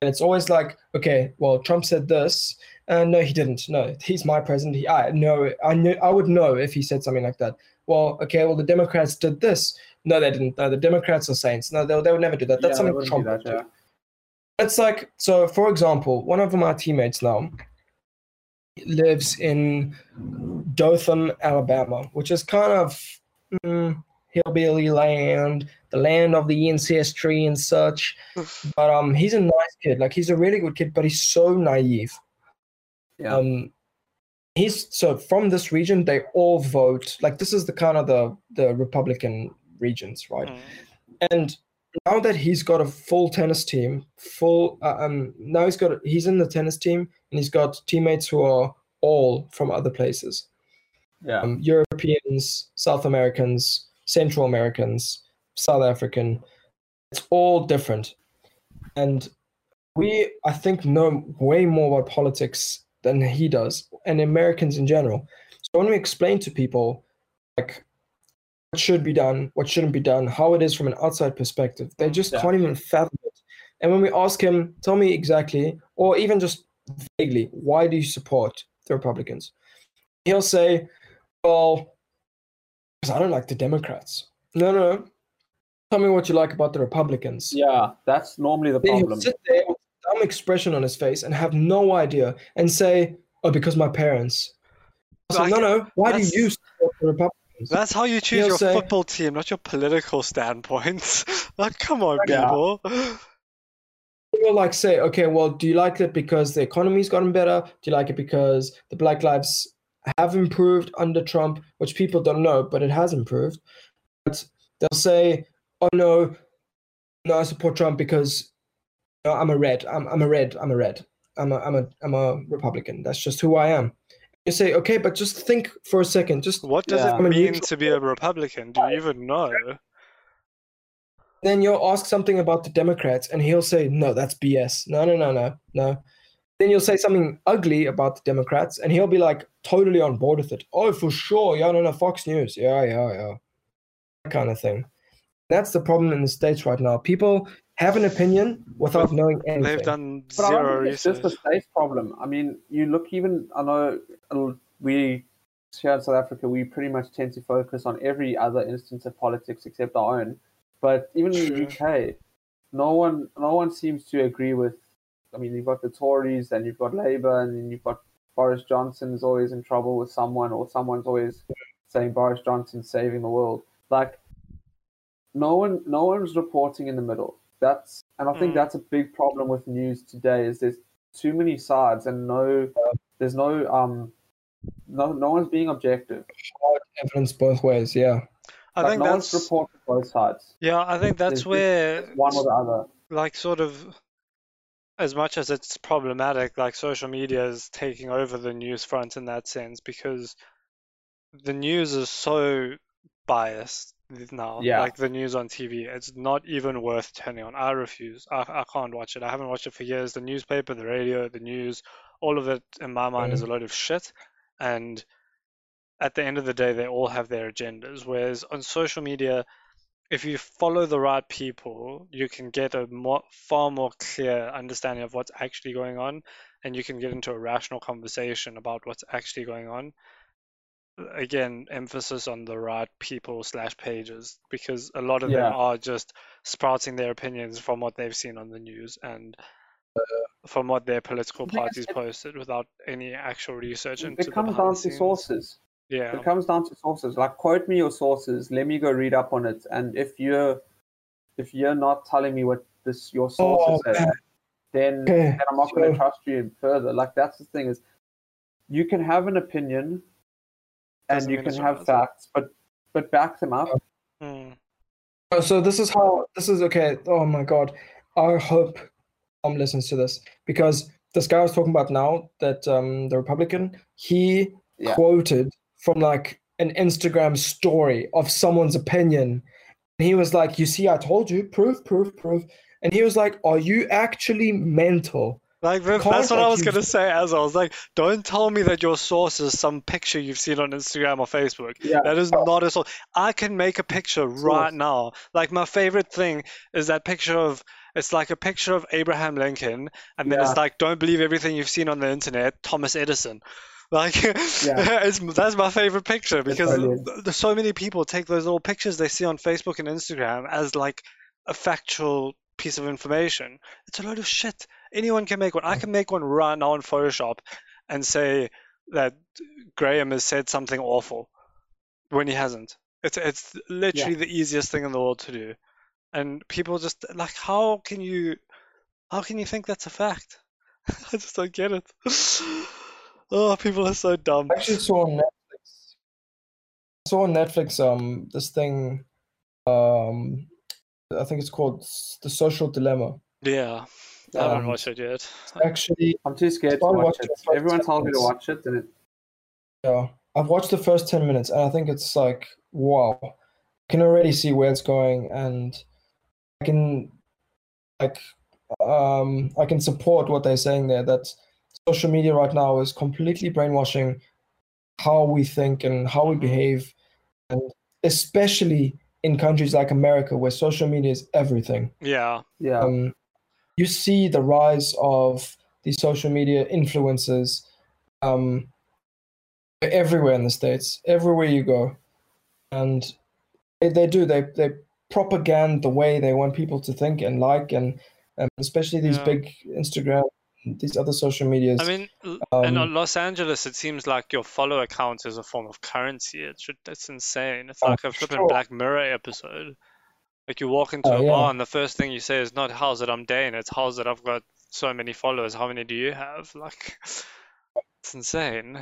And it's always like, okay, well, Trump said this. No, he didn't. No, he's my president. I would know if he said something like that. Well, okay, well, the Democrats did this. No, they didn't. No, the Democrats are saints. No, they would never do that. That's something Trump would do. Yeah. It's like, so for example, one of my teammates now lives in Dothan, Alabama, which is kind of hillbilly land, the land of the ancestry and such. But he's a nice kid. Like, he's a really good kid, but he's so naive. Yeah. So from this region, they all vote. Like, this is the kind of the Republican regions, right? And now that he's got a full tennis team, he's in the tennis team, and he's got teammates who are all from other places. Yeah. Europeans, South Americans, Central Americans, South African. It's all different. And we, I think, know way more about politics than he does, and Americans in general. So when we explain to people like what should be done, what shouldn't be done, how it is from an outside perspective, they just can't even fathom it. And when we ask him, tell me exactly, or even just vaguely, why do you support the Republicans? He'll say, well, because I don't like the Democrats. No, no. Tell me what you like about the Republicans. Yeah, that's normally the problem. He'll sit there with a dumb expression on his face and have no idea and say, oh, because my parents. So, no. Why do you support the Republicans? That's how you choose your football team, not your political standpoints. Like, come on, people. People like say, okay, well, do you like it because the economy's gotten better? Do you like it because the Black Lives have improved under Trump, which people don't know, but it has improved? But they'll say, oh no, I support Trump because I'm a Republican. That's just who I am. You say, okay, but just think for a second. Just what does it mean to be a Republican? Do you even know? Then you'll ask something about the Democrats, and he'll say, no, that's BS. No. Then you'll say something ugly about the Democrats, and he'll be like totally on board with it. Oh, for sure. Yeah, no, Fox News. Yeah. That kind of thing. That's the problem in the States right now. People have an opinion without knowing anything. They've done zero research. It's just the States problem. I mean, you look even, I know we here in South Africa, we pretty much tend to focus on every other instance of politics except our own. But even in the UK, no one seems to agree with, I mean, you've got the Tories and you've got Labour and then you've got Boris Johnson is always in trouble with someone, or someone's always saying Boris Johnson's saving the world. Like, no one's reporting in the middle. I think that's a big problem with news today, is there's too many sides and no one's being objective. Hard evidence both ways, yeah. I think that's reported both sides. Yeah, I think that's where one or the other. Like, sort of, as much as it's problematic, like social media is taking over the news front in that sense, because the news is so biased now. Yeah. Like the news on TV, it's not even worth turning on. I refuse. I can't watch it. I haven't watched it for years. The newspaper, the radio, the news, all of it in my mind is a load of shit. And at the end of the day, they all have their agendas. Whereas on social media, if you follow the right people, you can get a far more clear understanding of what's actually going on, and you can get into a rational conversation about what's actually going on. Again, emphasis on the right people / pages, because a lot of them are just sprouting their opinions from what they've seen on the news and from what their political parties posted without any actual research into the behind the scenes. It comes down to sources. Yeah. It comes down to sources. Like, quote me your sources. Let me go read up on it. And if you're not telling me what your sources are, then I'm not going to trust you further. Like, that's the thing, is you can have an opinion and you can have facts, but back them up. So this is okay. Oh my God. I hope Tom listens to this, because this guy I was talking about now, that the Republican, he quoted from like an Instagram story of someone's opinion. And he was like, you see, I told you, proof. And he was like, are you actually mental? Like, that's what I was going to say as I was like, don't tell me that your source is some picture you've seen on Instagram or Facebook. Yeah. That is not a source. I can make a picture right now. Like, my favorite thing is that picture of, it's like a picture of Abraham Lincoln, and then it's like, don't believe everything you've seen on the internet, Thomas Edison. Like, that's my favorite picture, because so many people take those little pictures they see on Facebook and Instagram as like a factual piece of information. It's a load of shit. Anyone can make one. I can make one right now in Photoshop and say that Graham has said something awful when he hasn't. It's literally the easiest thing in the world to do. And people just like, how can you think that's a fact? I just don't get it. Oh, people are so dumb. I actually saw on Netflix this thing, I think it's called The Social Dilemma. Yeah, I haven't watched it yet. Actually, I'm too scared to watch it. Everyone told me to watch it, and I've watched the first 10 minutes, and I think it's like, wow, I can already see where it's going, and I can support what they're saying there. That social media right now is completely brainwashing how we think and how we behave, and especially in countries like America where social media is everything. Yeah. You see the rise of these social media influencers everywhere in the States, everywhere you go. And they propagand the way they want people to think and like, and especially these big Instagram, these other social medias. I mean, in Los Angeles, it seems like your follower count is a form of currency. It's insane. It's like a flipping Black Mirror episode. Like you walk into a bar and the first thing you say is not how's it I'm Dane, it's how's it I've got so many followers, how many do you have? Like, it's insane.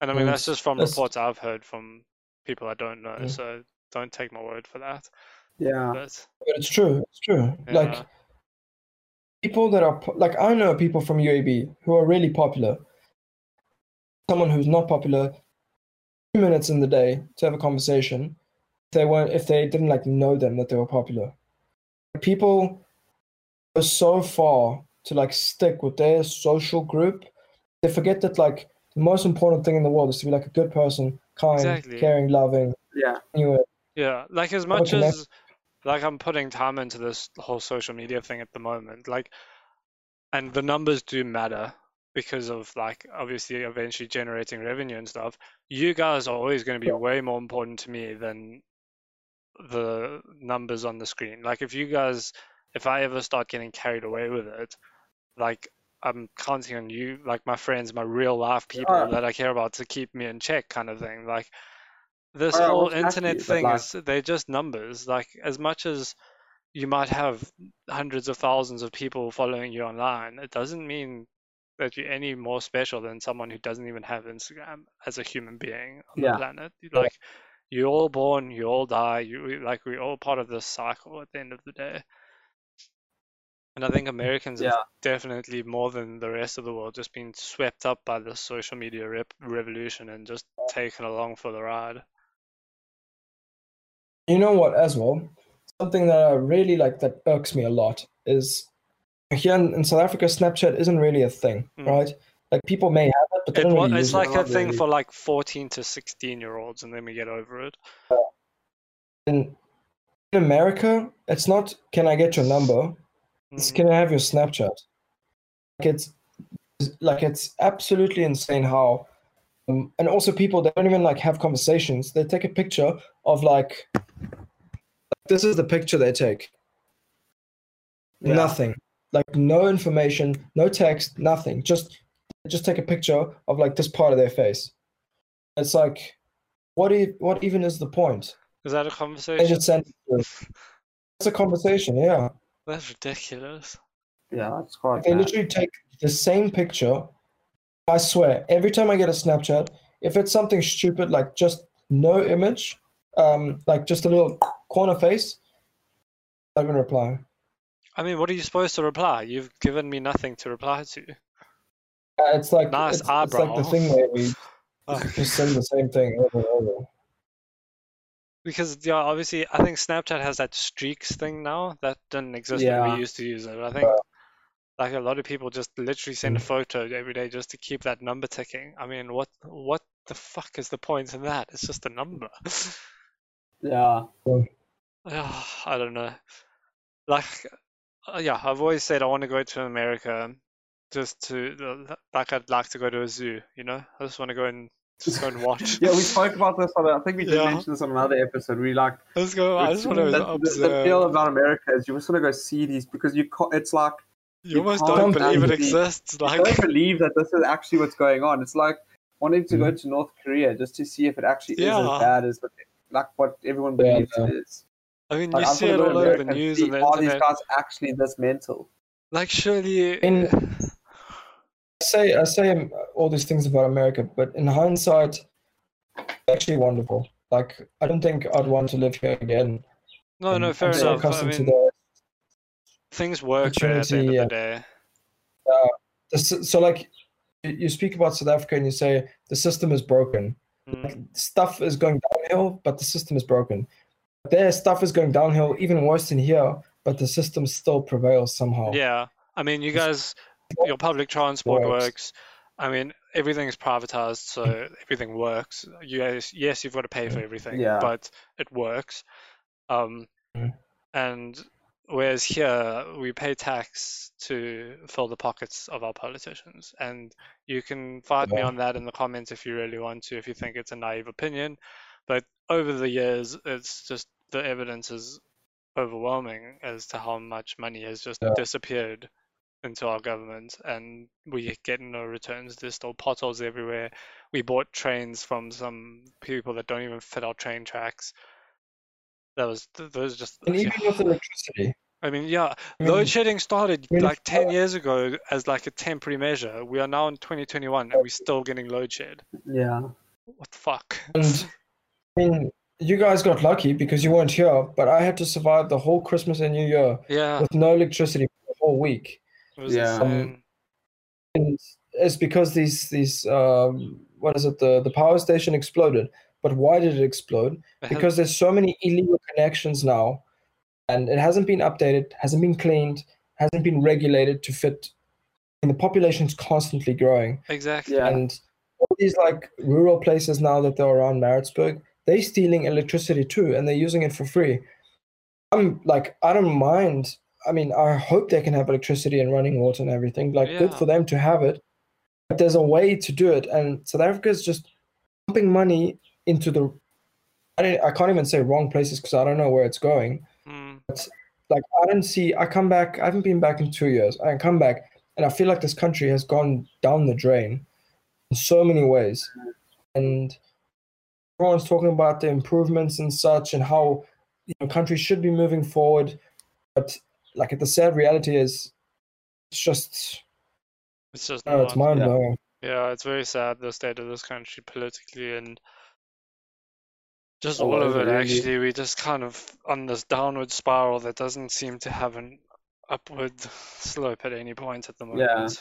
And I mean, that's just from reports I've heard from people I don't know, so don't take my word for that. Yeah. But it's true. It's true. Yeah. Like, people that are, like, I know people from UAB who are really popular. Someone who's not popular, 2 minutes in the day to have a conversation, if they didn't, like, know them that they were popular. People go so far to, like, stick with their social group, they forget that, like, the most important thing in the world is to be like a good person, kind, caring, loving. Yeah. Anyway. Yeah. Like as much as like I'm putting time into this whole social media thing at the moment, like, and the numbers do matter because of like obviously eventually generating revenue and stuff. You guys are always going to be way more important to me than the numbers on the screen. Like if I ever start getting carried away with it, like, I'm counting on you, like my friends, my real life people that I care about to keep me in check kind of thing. Like this whole internet thing is, they're just numbers. Like as much as you might have hundreds of thousands of people following you online, it doesn't mean that you're any more special than someone who doesn't even have Instagram as a human being on the planet. Like you're all born, you all die. We're all part of this cycle at the end of the day. And I think Americans have definitely more than the rest of the world just been swept up by the social media revolution and just taken along for the ride. You know what, as well, something that I really like that irks me a lot is here in South Africa, Snapchat isn't really a thing, right? Like people may have it, but they don't really use it. It's like a thing for like 14 to 16-year-olds, and then we get over it. In America, it's not, can I get your number? It's, can I have your Snapchat? Like it's absolutely insane how, and also people, they don't even like have conversations. They take a picture of like, this is the picture they take. Yeah. Nothing, like no information, no text, nothing. Just take a picture of like this part of their face. It's like, what even is the point? Is that a conversation? It's a conversation, yeah. That's ridiculous. Yeah, that's quite. They literally take the same picture. I swear, every time I get a Snapchat, if it's something stupid like just no image, like just a little corner face, I don't reply. I mean, what are you supposed to reply? You've given me nothing to reply to. It's like nice eyebrow. It's like the thing where we just send the same thing over and over. Because yeah, obviously, I think Snapchat has that streaks thing now that didn't exist when we used to use it. I think like a lot of people just literally send a photo every day just to keep that number ticking. I mean, what the fuck is the point in that? It's just a number. Yeah. I don't know. Like, yeah, I've always said I want to go to America just to, like, I'd like to go to a zoo, you know? I just want to go and just go and watch. Yeah, we spoke about this. I think we did mention this on another episode. We like. Let's go. I just want to observe. The deal about America is you just want to go see these because it's like you almost don't believe it exists. Like, you don't believe that this is actually what's going on. It's like wanting to go to North Korea just to see if it actually is as bad as what everyone believes it is. I mean, like, you see it all over the news and the internet. Are these guys actually this mental? Like, surely. I say all these things about America, but in hindsight, actually wonderful. Like, I don't think I'd want to live here again. No, fair enough. I mean, things work there at the end of the day. So, like, you speak about South Africa and you say the system is broken. Like, stuff is going downhill, but the system is broken. There, stuff is going downhill even worse than here, but the system still prevails somehow. Yeah, I mean, you guys... your public transport works. I mean, everything is privatized, so everything works. Yes, you've got to pay for everything, but it works. And whereas here, we pay tax to fill the pockets of our politicians. And you can fight me on that in the comments if you really want to, if you think it's a naive opinion. But over the years, it's just the evidence is overwhelming as to how much money has just disappeared into our government, and we get no returns. There's still potholes everywhere. We bought trains from some people that don't even fit our train tracks. Those just... And even with electricity. I mean, load shedding started like 10 years ago as like a temporary measure. We are now in 2021 and we're still getting load shed. Yeah. What the fuck? And, I mean, you guys got lucky because you weren't here, but I had to survive the whole Christmas and New Year with no electricity for the whole week. It was insane. And it's because the power station exploded. But why did it explode? Because there's so many illegal connections now, and it hasn't been updated, hasn't been cleaned, hasn't been regulated to fit, and the population's constantly growing. Exactly. Yeah. And all these like rural places now that they're around Maritzburg, they're stealing electricity too, and they're using it for free. I'm like, I don't mind. I mean, I hope they can have electricity and running water and everything. Like, good for them to have it. But there's a way to do it. And South Africa is just pumping money into the... I can't even say wrong places because I don't know where it's going. Mm. But, like, I come back... I haven't been back in 2 years. I come back and I feel like this country has gone down the drain in so many ways. And everyone's talking about the improvements and such and how, you know, countries should be moving forward. But... like the sad reality is, it's just it's mind blowing. Yeah, it's very sad the state of this country politically and just all of it. Really. Actually, we just kind of on this downward spiral that doesn't seem to have an upward slope at any point at the moment.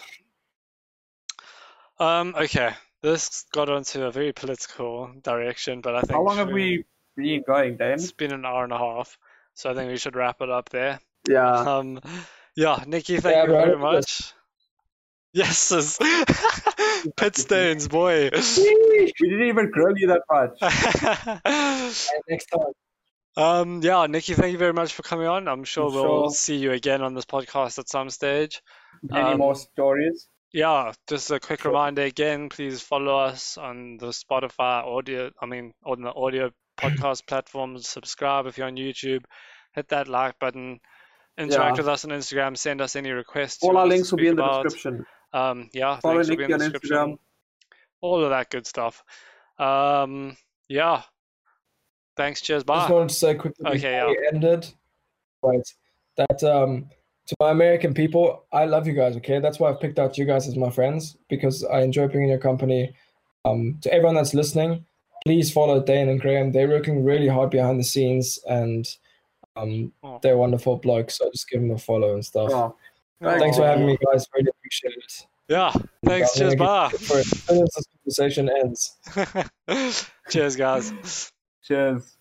Yeah. Okay, this got onto a very political direction, but I think how long have we been going, Dan? It's been an hour and a half, so I think we should wrap it up there. Yeah. Nikki, thank you very much. Yes. Pit stains, boy. We didn't even grill you that much. Next time. Nikki, thank you very much for coming on. I'm sure we'll see you again on this podcast at some stage. Any more stories? Yeah, just a quick reminder again, please follow us on the Spotify on the audio podcast platforms. Subscribe if you're on YouTube. Hit that like button. Interact with us on Instagram. Send us any requests. All our links will be in the description. Follow Nikki on Instagram. All of that good stuff. Thanks. Cheers. Bye. I just wanted to say quickly before we ended, that to my American people, I love you guys. Okay, that's why I've picked out you guys as my friends because I enjoy being in your company. To everyone that's listening, please follow Dane and Graham. They're working really hard behind the scenes and. They're wonderful blokes, so just give them a follow and stuff. Thanks for having me, guys. Really appreciate it. Yeah, thanks. Cheers, bye. As soon as this conversation ends. Cheers, guys. Cheers.